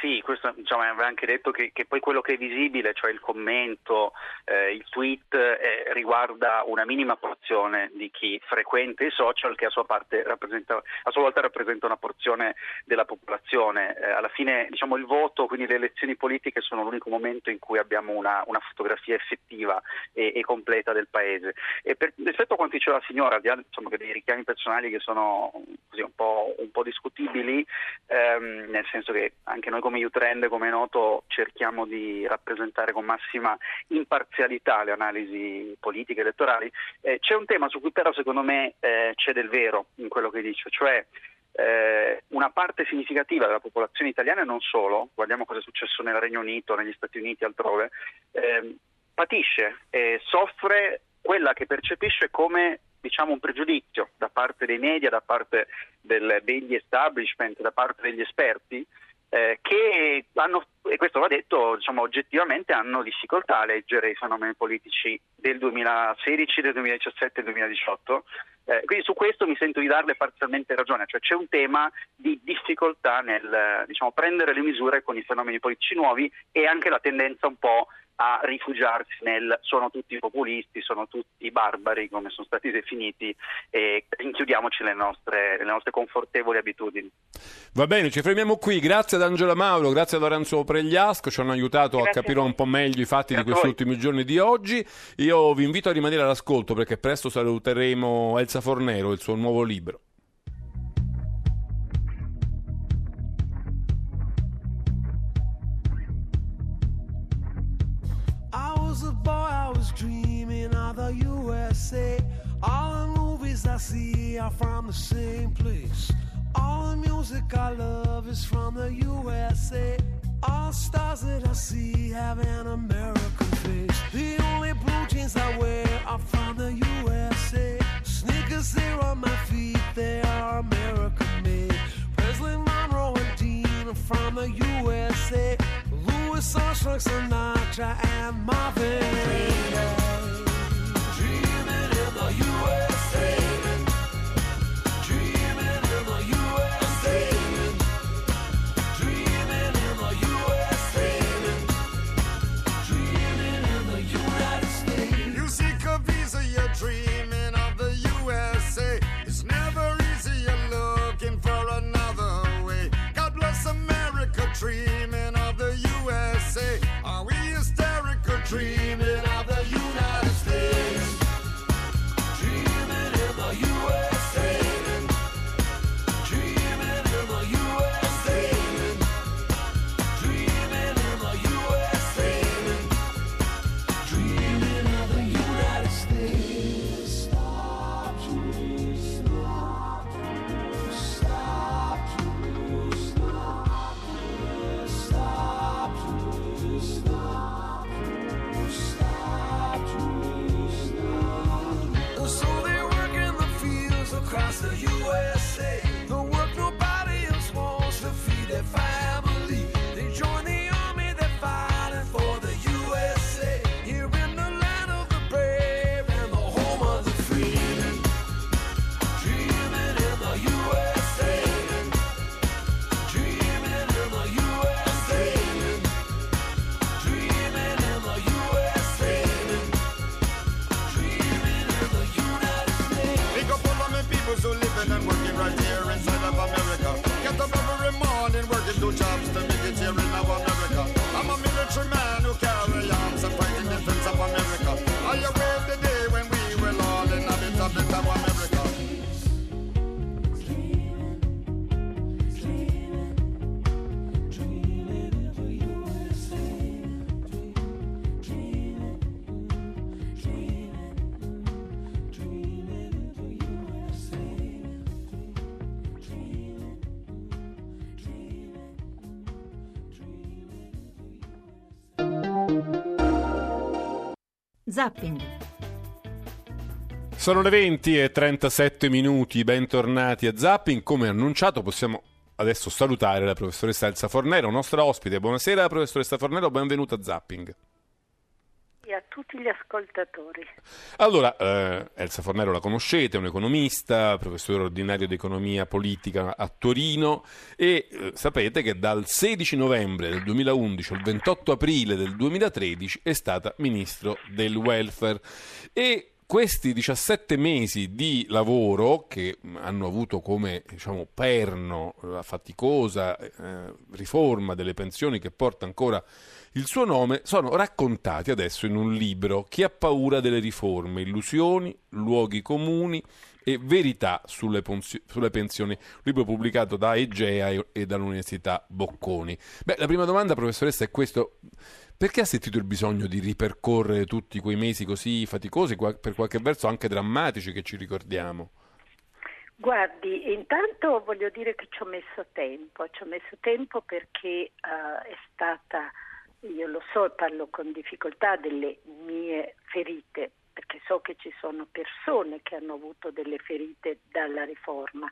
Sì, questo diciamo, avrei anche detto che, che poi quello che è visibile, cioè il commento, eh, il tweet, eh, riguarda una minima porzione di chi frequenta i social, che a sua parte rappresenta, a sua volta rappresenta una porzione della popolazione. Eh, alla fine diciamo il voto, quindi le elezioni politiche, sono l'unico momento in cui abbiamo una, una fotografia effettiva e, e completa del paese. E per, rispetto a quanto diceva la signora, diciamo che dei richiami personali che sono così un po', un po' discutibili, ehm, nel senso che anche noi come U-Trend, come è noto, cerchiamo di rappresentare con massima imparzialità le analisi politiche elettorali. Eh, c'è un tema su cui però secondo me eh, c'è del vero in quello che dice, cioè eh, una parte significativa della popolazione italiana, e non solo, guardiamo cosa è successo nel Regno Unito, negli Stati Uniti, altrove, eh, patisce e soffre quella che percepisce come diciamo un pregiudizio da parte dei media, da parte del, degli establishment, da parte degli esperti, Eh, che hanno, e questo va detto, diciamo oggettivamente hanno difficoltà a leggere i fenomeni politici del duemilasedici, del duemiladiciassette, del duemiladiciotto. Eh, quindi su questo mi sento di darle parzialmente ragione, cioè c'è un tema di difficoltà nel diciamo prendere le misure con i fenomeni politici nuovi, e anche la tendenza un po' a rifugiarsi nel sono tutti populisti, sono tutti barbari, come sono stati definiti, e rinchiudiamoci le nostre, le nostre confortevoli abitudini. Va bene, ci fermiamo qui. Grazie ad Angela Mauro, grazie a Lorenzo Pregliasco, ci hanno aiutato grazie a capire un po' meglio i fatti grazie di questi ultimi giorni di oggi. Io vi invito a rimanere all'ascolto, perché presto saluteremo Elsa Fornero e il suo nuovo libro. Dreaming of the U S A. All the movies I see are from the same place. All the music I love is from the U S A. All the stars that I see have an American face. The only blue jeans I wear are from the U S A. Sneakers there on my feet, they are American made. President Monroe and Dean are from the U S A. Song struck Sinatra and Marvin. Dreaming, dreaming in the U S A. Dreaming in the U S A. Dreaming in the U S A. Dreaming in the United States. You seek a visa, you're dreaming of the U S A. It's never easy, you're looking for another way. God bless America, dreaming of the U S A. Are we hysterical dreaming of the United States? Dreaming in the U S A. Dreaming in the U S A. Dreaming in the U S A. Dreaming of the United States. Stop dreaming, stop dreaming, stop dreaming, stop dreaming, stop. Stop, stop, stop. So they work in the fields across the U S A. The work nobody else wants to feed their family. They join the army, they're fighting for the U S A. Here in the land of the brave and the home of the free. Dreaming in the U S A. Dreaming in the U S A. Who living and working right here inside of America. Get up every morning working two jobs to make it here in our America. I'm a military man who carry arms and fight in defense of America. Are you aware of the day when we will all inhabit of the town of America? Zapping. Sono le venti e trentasette minuti, bentornati a Zapping. Come annunciato possiamo adesso salutare la professoressa Elsa Fornero, nostra ospite. Buonasera professoressa Fornero, benvenuta a Zapping. e a tutti gli ascoltatori. Allora, eh, Elsa Fornero la conoscete, è un economista, professore ordinario di economia politica a Torino, e eh, sapete che dal sedici novembre del duemilaundici al ventotto aprile del duemilatredici è stata ministro del welfare, e questi diciassette mesi di lavoro che hanno avuto come, diciamo, perno la faticosa eh, riforma delle pensioni che porta ancora il suo nome, sono raccontati adesso in un libro, Chi ha paura delle riforme, illusioni, luoghi comuni e verità sulle, ponzi- sulle pensioni, un libro pubblicato da Egea e, e dall'Università Bocconi. Beh, la prima domanda, professoressa, è questo: perché ha sentito il bisogno di ripercorrere tutti quei mesi così faticosi, per qualche verso anche drammatici, che ci ricordiamo? Guardi, intanto voglio dire che ci ho messo tempo, ci ho messo tempo perché uh, è stata... Io lo so, parlo con difficoltà delle mie ferite, perché so che ci sono persone che hanno avuto delle ferite dalla riforma,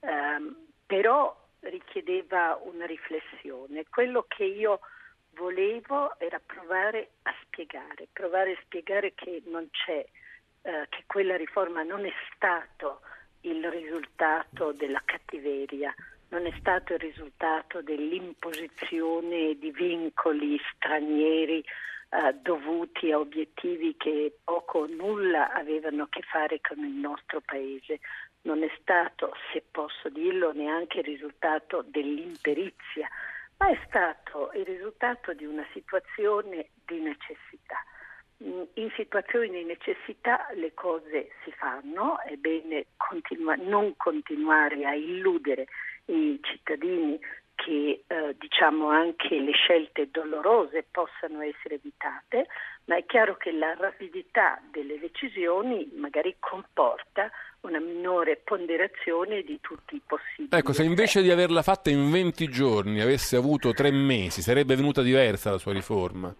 um, però richiedeva una riflessione. Quello che io volevo era provare a spiegare, provare a spiegare che non c'è, eh, che quella riforma non è stato il risultato della cattiveria, non è stato il risultato dell'imposizione di vincoli stranieri eh, dovuti a obiettivi che poco o nulla avevano a che fare con il nostro paese. Non è stato, se posso dirlo, neanche il risultato dell'imperizia, ma è stato il risultato di una situazione di necessità. In situazioni di necessità le cose si fanno, è bene continu- non continuare a illudere i cittadini che eh, diciamo anche le scelte dolorose possano essere evitate, ma è chiaro che la rapidità delle decisioni magari comporta una minore ponderazione di tutti i possibili. Ecco, se invece di averla fatta in venti giorni avesse avuto tre mesi, sarebbe venuta diversa la sua riforma?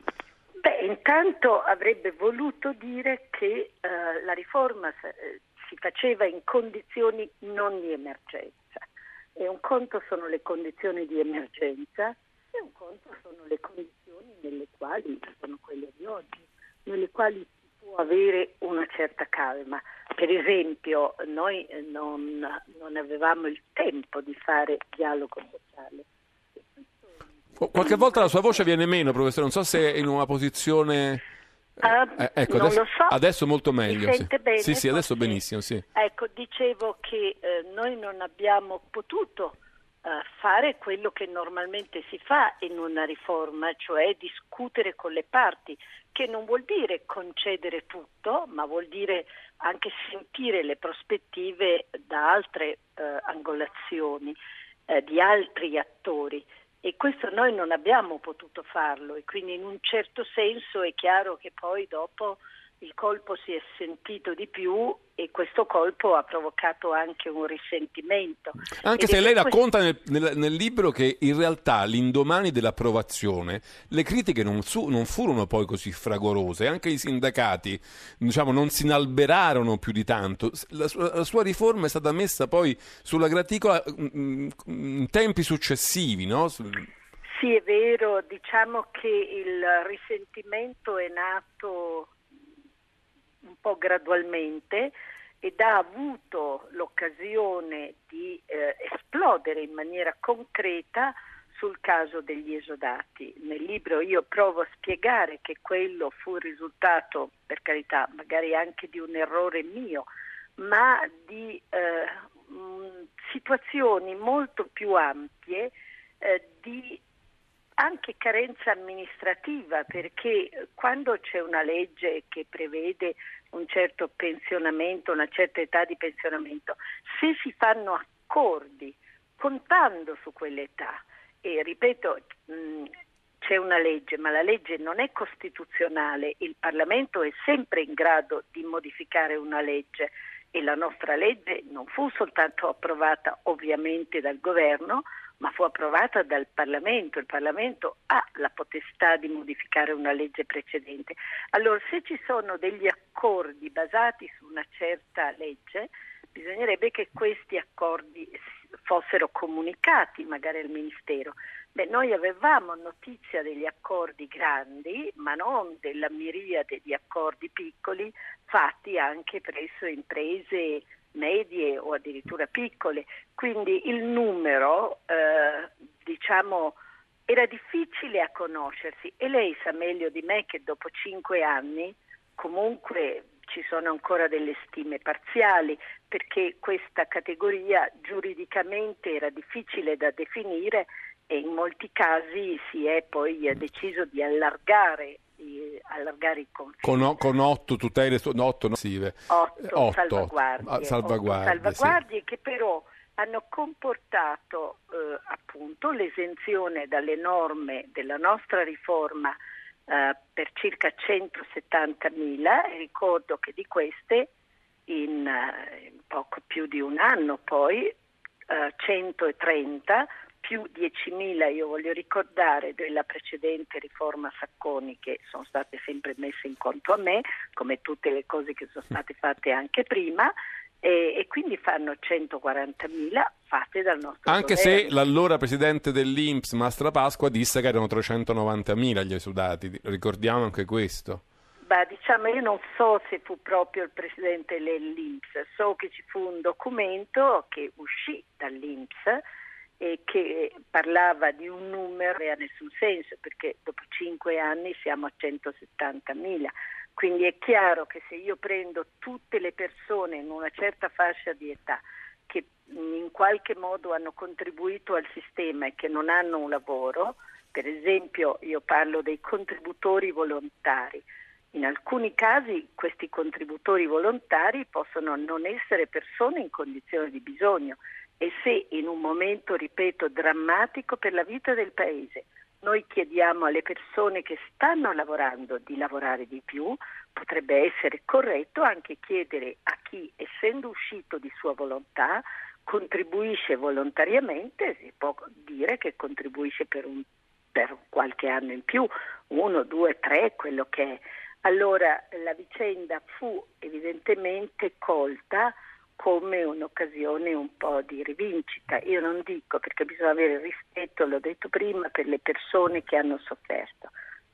Beh, intanto avrebbe voluto dire che eh, la riforma eh, si faceva in condizioni non di emergenza. E un conto sono le condizioni di emergenza e un conto sono le condizioni nelle quali, sono quelle di oggi, nelle quali si può avere una certa calma. Per esempio, noi non, non avevamo il tempo di fare dialogo sociale. Qualche volta la sua voce viene meno, professore, non so se è in una posizione... Uh, eh, ecco, adesso, lo so. Adesso molto meglio. Sì. Bene, sì, sì, adesso benissimo. Sì. Ecco, dicevo che eh, noi non abbiamo potuto eh, fare quello che normalmente si fa in una riforma, cioè discutere con le parti, che non vuol dire concedere tutto, ma vuol dire anche sentire le prospettive da altre eh, angolazioni, eh, di altri attori. E questo noi non abbiamo potuto farlo, e quindi in un certo senso è chiaro che poi dopo il colpo si è sentito di più, e questo colpo ha provocato anche un risentimento. Anche Ed se lei racconta questo... nel, nel, nel libro che in realtà l'indomani dell'approvazione le critiche non, su, non furono poi così fragorose, anche i sindacati, diciamo, non si inalberarono più di tanto. La, la sua riforma è stata messa poi sulla graticola in tempi successivi, no? Sì, è vero, diciamo che il risentimento è nato un po' gradualmente ed ha avuto l'occasione di eh, esplodere in maniera concreta sul caso degli esodati. Nel libro io provo a spiegare che quello fu il risultato, per carità, magari anche di un errore mio, ma di eh, mh, situazioni molto più ampie eh, di anche carenza amministrativa, perché quando c'è una legge che prevede un certo pensionamento, una certa età di pensionamento, se si fanno accordi contando su quell'età, e ripeto, mh, c'è una legge, ma la legge non è costituzionale, il Parlamento è sempre in grado di modificare una legge, e la nostra legge non fu soltanto approvata ovviamente dal governo, ma fu approvata dal Parlamento. Il Parlamento ha la potestà di modificare una legge precedente. Allora, se ci sono degli accordi basati su una certa legge, bisognerebbe che questi accordi fossero comunicati magari al Ministero. Beh, noi avevamo notizia degli accordi grandi, ma non della miriade di accordi piccoli fatti anche presso imprese medie o addirittura piccole, quindi il numero eh, diciamo era difficile a conoscersi, e lei sa meglio di me che dopo cinque anni comunque ci sono ancora delle stime parziali, perché questa categoria giuridicamente era difficile da definire e in molti casi si è poi deciso di allargare di allargare i confini. Con, con otto tutele, no, otto, no, sì, otto, otto salvaguardie, salvaguardie, otto salvaguardie sì. Che però hanno comportato eh, appunto l'esenzione dalle norme della nostra riforma Uh, per circa centosettantamila, e ricordo che di queste in, uh, in poco più di un anno poi uh, centotrenta più diecimila, io voglio ricordare, della precedente riforma Sacconi, che sono state sempre messe in conto a me, come tutte le cose che sono state fatte anche prima, e, e quindi fanno centoquarantamila fatte dal nostro anche governo. Se l'allora presidente dell'Inps Mastrapasqua disse che erano trecentonovantamila gli esudati, ricordiamo anche questo. Beh, diciamo, io non so se fu proprio il presidente dell'Inps, so che ci fu un documento che uscì dall'Inps e che parlava di un numero che non ha nessun senso, perché dopo cinque anni siamo a centosettantamila. Quindi è chiaro che se io prendo tutte le persone in una certa fascia di età che in qualche modo hanno contribuito al sistema e che non hanno un lavoro, per esempio io parlo dei contributori volontari, in alcuni casi questi contributori volontari possono non essere persone in condizioni di bisogno, e se in un momento, ripeto, drammatico per la vita del Paese, noi chiediamo alle persone che stanno lavorando di lavorare di più, potrebbe essere corretto anche chiedere a chi, essendo uscito di sua volontà, contribuisce volontariamente, si può dire che contribuisce per, un, per qualche anno in più, uno, due, tre, quello che è. Allora la vicenda fu evidentemente colta come un'occasione un po' di rivincita. Io non dico, perché bisogna avere rispetto, l'ho detto prima, per le persone che hanno sofferto.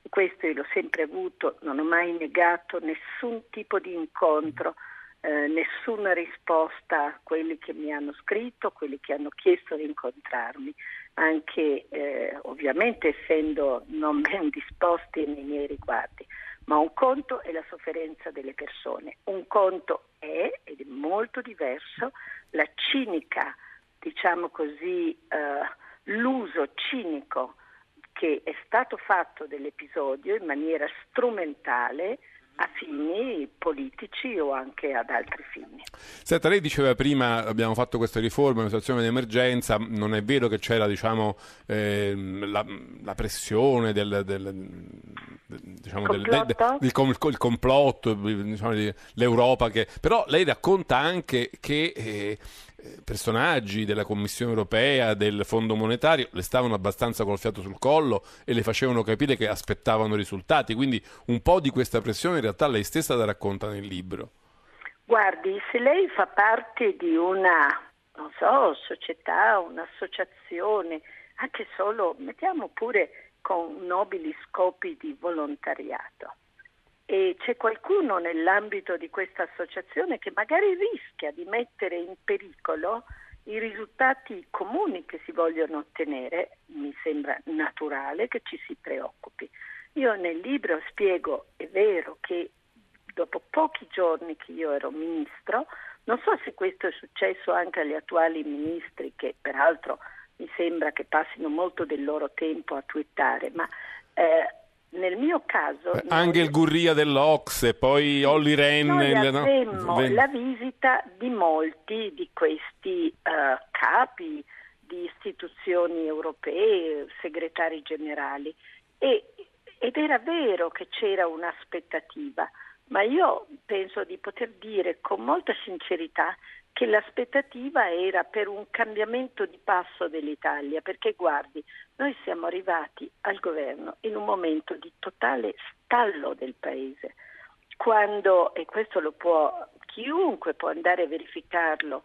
Questo io l'ho sempre avuto, non ho mai negato nessun tipo di incontro, eh, nessuna risposta a quelli che mi hanno scritto, quelli che hanno chiesto di incontrarmi, anche eh, ovviamente essendo non ben disposti nei miei riguardi. Ma un conto è la sofferenza delle persone, un conto è, ed è molto diverso, la cinica, diciamo così, eh, l'uso cinico che è stato fatto dell'episodio in maniera strumentale a fini politici o anche ad altri fini. Senta, lei diceva prima, abbiamo fatto questa riforma in situazione di emergenza, non è vero che c'era, diciamo, eh, la, la pressione del, del, del, diciamo, del, del, del, del com, il complotto, diciamo, di, l'Europa che... Però lei racconta anche che... Eh, personaggi della Commissione Europea, del Fondo Monetario, le stavano abbastanza col fiato sul collo e le facevano capire che aspettavano risultati, quindi un po' di questa pressione in realtà lei stessa la racconta nel libro. Guardi, se lei fa parte di una, non so, società, un'associazione, anche solo, mettiamo pure con nobili scopi di volontariato, e c'è qualcuno nell'ambito di questa associazione che magari rischia di mettere in pericolo i risultati comuni che si vogliono ottenere, mi sembra naturale che ci si preoccupi. Io nel libro spiego, è vero, che dopo pochi giorni che io ero ministro, non so se questo è successo anche agli attuali ministri, che peraltro mi sembra che passino molto del loro tempo a twittare, ma... Eh, nel mio caso... Eh, anche il Gurria dell'Ocse, poi Olli Rehn... Noi avremmo no? la visita di molti di questi uh, capi di istituzioni europee, segretari generali, e, ed era vero che c'era un'aspettativa, ma io penso di poter dire con molta sincerità che l'aspettativa era per un cambiamento di passo dell'Italia, perché guardi, noi siamo arrivati al governo in un momento di totale stallo del Paese, quando, e questo lo può chiunque può andare a verificarlo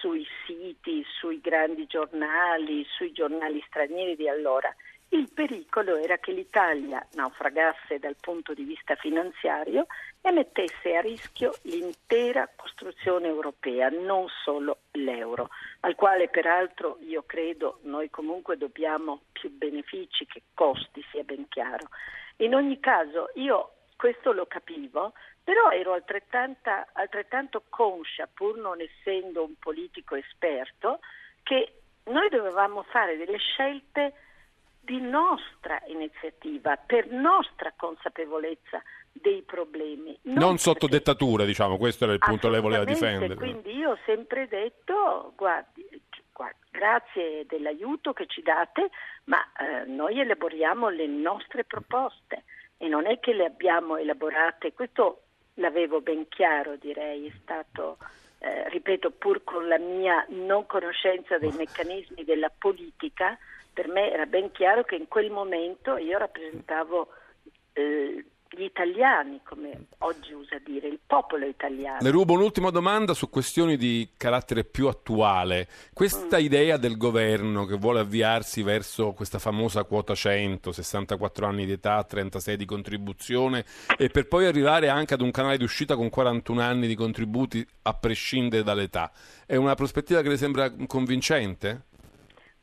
sui siti, sui grandi giornali, sui giornali stranieri di allora. Il pericolo era che l'Italia naufragasse dal punto di vista finanziario e mettesse a rischio l'intera costruzione europea, non solo l'euro, al quale peraltro io credo noi comunque dobbiamo più benefici che costi, sia ben chiaro. In ogni caso io questo lo capivo, però ero altrettanta, altrettanto conscia, pur non essendo un politico esperto, che noi dovevamo fare delle scelte di nostra iniziativa, per nostra consapevolezza dei problemi. Non, non sotto dettatura, diciamo, questo era il punto che lei voleva difendere. Quindi io ho sempre detto, guardi, guardi, grazie dell'aiuto che ci date, ma eh, noi elaboriamo le nostre proposte e non è che le abbiamo elaborate, questo l'avevo ben chiaro, direi, è stato... Eh, ripeto, pur con la mia non conoscenza dei meccanismi della politica, per me era ben chiaro che in quel momento io rappresentavo eh, gli italiani, come oggi usa dire, il popolo italiano. Le rubo un'ultima domanda su questioni di carattere più attuale. Questa mm. idea del governo che vuole avviarsi verso questa famosa quota cento, sessantaquattro anni di età, trentasei di contribuzione, e per poi arrivare anche ad un canale di uscita con quarantuno anni di contributi a prescindere dall'età, è una prospettiva che le sembra convincente?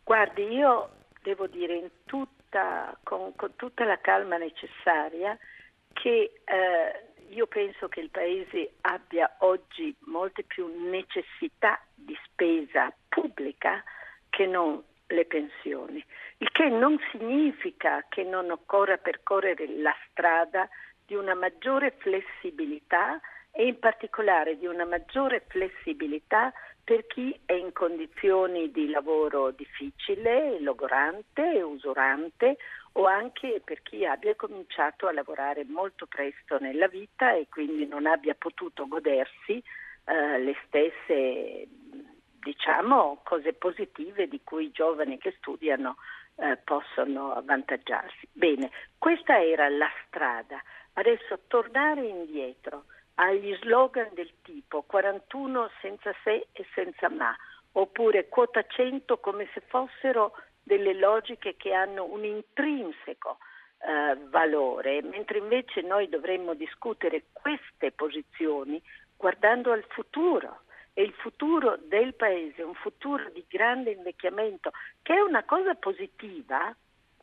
Guardi, io devo dire in tutta, con, con tutta la calma necessaria che eh, io penso che il Paese abbia oggi molte più necessità di spesa pubblica che non le pensioni, il che non significa che non occorra percorrere la strada di una maggiore flessibilità e in particolare di una maggiore flessibilità per chi è in condizioni di lavoro difficile, logorante, usurante, o anche per chi abbia cominciato a lavorare molto presto nella vita e quindi non abbia potuto godersi eh, le stesse, diciamo, cose positive di cui i giovani che studiano eh, possono avvantaggiarsi. Bene, questa era la strada. Adesso tornare indietro agli slogan del tipo quarantuno senza se e senza ma, oppure quota cento come se fossero delle logiche che hanno un intrinseco eh, valore, mentre invece noi dovremmo discutere queste posizioni guardando al futuro, e il futuro del Paese, un futuro di grande invecchiamento, che è una cosa positiva,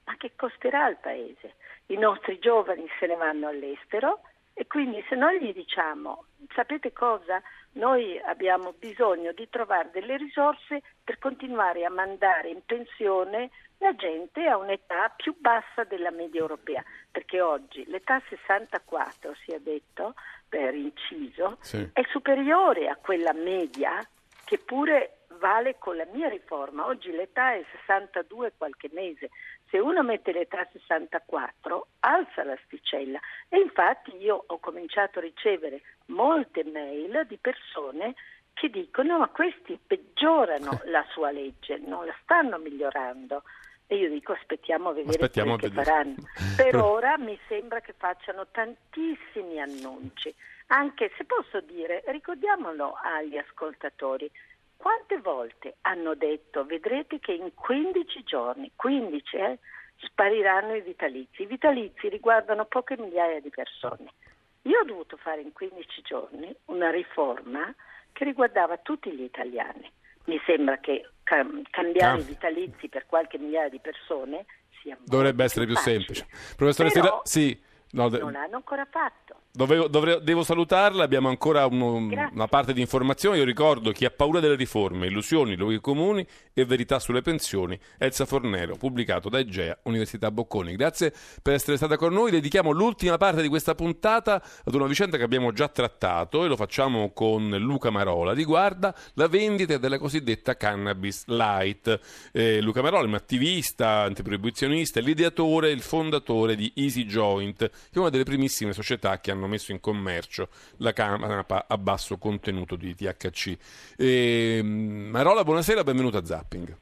ma che costerà al Paese. I nostri giovani se ne vanno all'estero e quindi se noi gli diciamo, sapete cosa? Noi abbiamo bisogno di trovare delle risorse per continuare a mandare in pensione la gente a un'età più bassa della media europea, perché oggi l'età sessantaquattro, si è detto, per inciso, sì, è superiore a quella media che pure vale con la mia riforma. Oggi l'età è sessantadue qualche mese. Se uno mette l'età sessantaquattro, alza l'asticella. E infatti io ho cominciato a ricevere molte mail di persone che dicono ma questi peggiorano la sua legge, non la stanno migliorando. E io dico aspettiamo a vedere aspettiamo quello che faranno. Per ora mi sembra che facciano tantissimi annunci. Anche se posso dire, ricordiamolo agli ascoltatori, quante volte hanno detto vedrete che in quindici giorni, quindici eh, spariranno i vitalizi. I vitalizi riguardano poche migliaia di persone. Io ho dovuto fare in quindici giorni una riforma che riguardava tutti gli italiani. Mi sembra che cam- cambiare ah. i vitalizi per qualche migliaia di persone sia dovrebbe essere più facile. Semplice. Professoressa, Però, sì, no, de- non l'hanno ancora fatto. Dovevo, dovre, devo salutarla, abbiamo ancora uno, una parte di informazioni. Io ricordo Chi ha paura delle riforme, illusioni, luoghi comuni e verità sulle pensioni, Elsa Fornero, pubblicato da Egea, Università Bocconi. Grazie per essere stata con noi. Dedichiamo l'ultima parte di questa puntata ad una vicenda che abbiamo già trattato e lo facciamo con Luca Marola. Riguarda la vendita della cosiddetta cannabis light. eh, Luca Marola è un attivista antiproibizionista, l'ideatore e il fondatore di Easy Joint, che è una delle primissime società che hanno messo in commercio la canapa a basso contenuto di T H C. E Marola, buonasera, benvenuta a Zapping.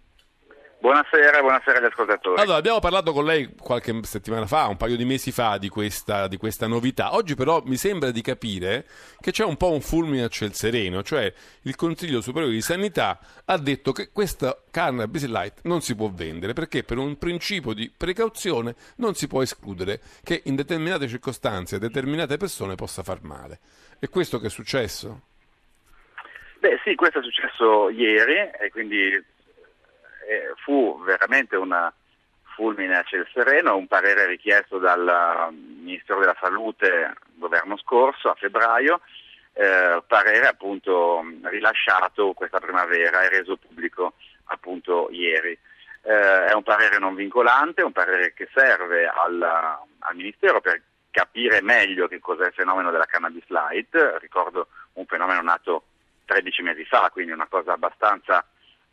Buonasera, buonasera agli ascoltatori. Allora, abbiamo parlato con lei qualche settimana fa, un paio di mesi fa, di questa, di questa novità. Oggi però mi sembra di capire che c'è un po' un fulmine a ciel sereno, cioè il Consiglio Superiore di Sanità ha detto che questa cannabis light non si può vendere perché per un principio di precauzione non si può escludere che in determinate circostanze a determinate persone possa far male. È questo che è successo? Beh sì, questo è successo ieri e quindi... fu veramente una fulmine a ciel sereno, un parere richiesto dal Ministero della Salute governo scorso a febbraio, eh, parere appunto rilasciato questa primavera e reso pubblico appunto ieri. Eh, è un parere non vincolante, un parere che serve al, al Ministero per capire meglio che cos'è il fenomeno della cannabis light. Ricordo un fenomeno nato tredici mesi fa, quindi una cosa abbastanza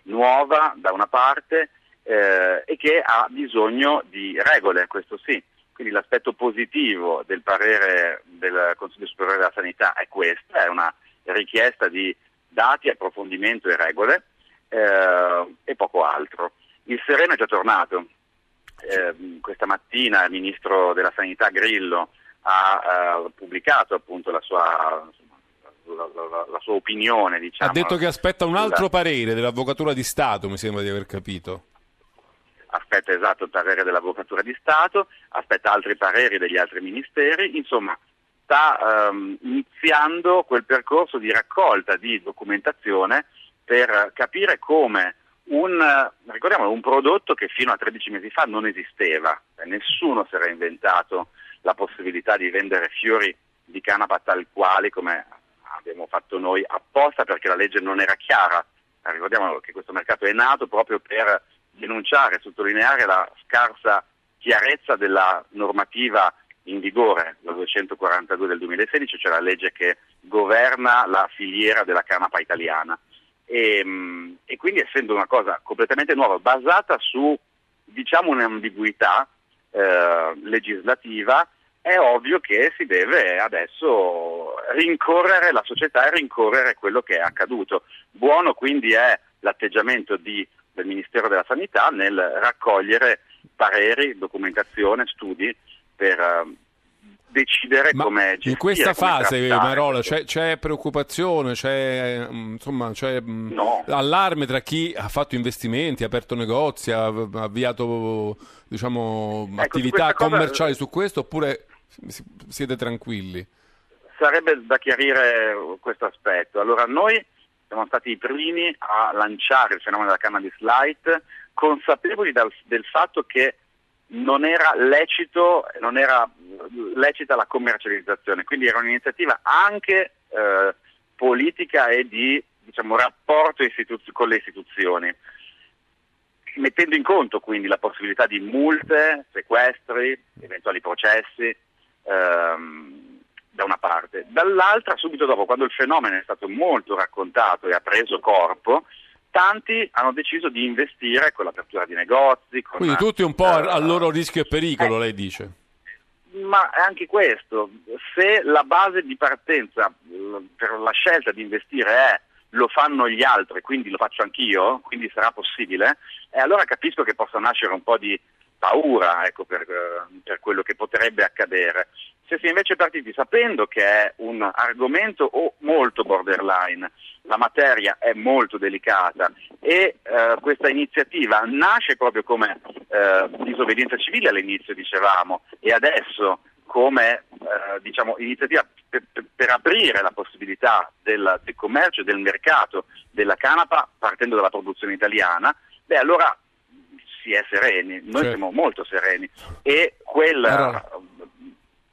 nuova da una parte eh, e che ha bisogno di regole, questo sì. Quindi l'aspetto positivo del parere del Consiglio Superiore della Sanità è questo, è una richiesta di dati, approfondimento e regole eh, e poco altro. Il sereno è già tornato. Eh, questa mattina il Ministro della Sanità Grillo ha eh, pubblicato appunto la sua... La, la, la sua opinione, diciamo. Ha detto che aspetta un altro parere dell'Avvocatura di Stato, mi sembra di aver capito. Aspetta, esatto, il parere dell'Avvocatura di Stato, aspetta altri pareri degli altri ministeri, insomma sta ehm, iniziando quel percorso di raccolta di documentazione per capire come un, ricordiamo, un prodotto che fino a tredici mesi fa non esisteva, nessuno si era inventato la possibilità di vendere fiori di canapa tal quali come abbiamo fatto noi apposta perché la legge non era chiara. Ricordiamo che questo mercato è nato proprio per denunciare, sottolineare la scarsa chiarezza della normativa in vigore, la duecentoquarantadue del duemilasedici, cioè la legge che governa la filiera della canapa italiana. E, e quindi essendo una cosa completamente nuova, basata su diciamo un'ambiguità eh, legislativa, è ovvio che si deve adesso rincorrere la società e rincorrere quello che è accaduto. Buono quindi è l'atteggiamento di, del Ministero della Sanità nel raccogliere pareri, documentazione, studi per uh, decidere ma come gestire. In questa fase, Marola, c'è, c'è preoccupazione, c'è, insomma, c'è no. allarme tra chi ha fatto investimenti, ha aperto negozi, ha avviato diciamo, ecco, attività su commerciali cosa... su questo oppure... siete tranquilli? Sarebbe da chiarire questo aspetto. Allora noi siamo stati i primi a lanciare il fenomeno della cannabis light consapevoli dal, del fatto che non era lecito, non era lecita la commercializzazione, quindi era un'iniziativa anche eh, politica e di diciamo rapporto istituz- con le istituzioni, mettendo in conto quindi la possibilità di multe, sequestri, eventuali processi da una parte, dall'altra subito dopo, quando il fenomeno è stato molto raccontato e ha preso corpo, tanti hanno deciso di investire con l'apertura di negozi con quindi tutti un po' uh, al loro rischio e pericolo eh, lei dice ma anche questo, se la base di partenza per la scelta di investire è lo fanno gli altri quindi lo faccio anch'io, quindi sarà possibile e eh, allora capisco che possa nascere un po' di paura ecco, per, per quello che potrebbe accadere. Se si è invece partiti sapendo che è un argomento o molto borderline, la materia è molto delicata e eh, questa iniziativa nasce proprio come eh, disobbedienza civile all'inizio dicevamo e adesso come eh, diciamo iniziativa per, per aprire la possibilità del, del commercio e del mercato della canapa partendo dalla produzione italiana, beh allora si è sereni, noi cioè. siamo molto sereni e quella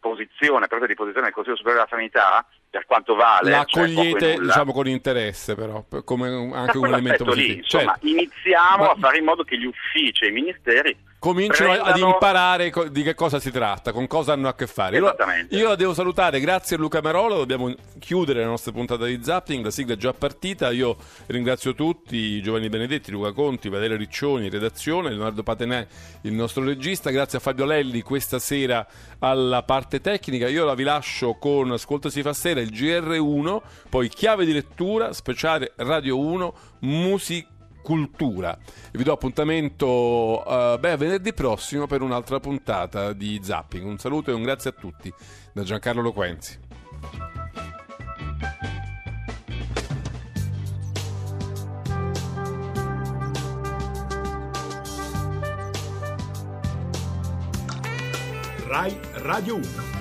posizione, proprio di posizione del Consiglio Superiore della Sanità, per quanto vale... La cogliete, cioè, diciamo, con interesse però, come anche un elemento positivo. Lì, insomma, certo. Iniziamo Ma... a fare in modo che gli uffici e i ministeri cominciano prendano... ad imparare di che cosa si tratta, con cosa hanno a che fare. Allora, io la devo salutare, grazie a Luca Marola, dobbiamo chiudere la nostra puntata di Zapping, la sigla è già partita, io ringrazio tutti, Giovanni Benedetti, Luca Conti, Valerio Riccioni, redazione, Leonardo Patenè, il nostro regista, grazie a Fabio Lelli questa sera alla parte tecnica, io la vi lascio con Ascolta si fa sera, il G R uno, poi Chiave di lettura, speciale Radio uno, musica, cultura. Vi do appuntamento eh, beh, venerdì prossimo per un'altra puntata di Zapping. Un saluto e un grazie a tutti da Giancarlo Loquenzi. Rai Radio uno.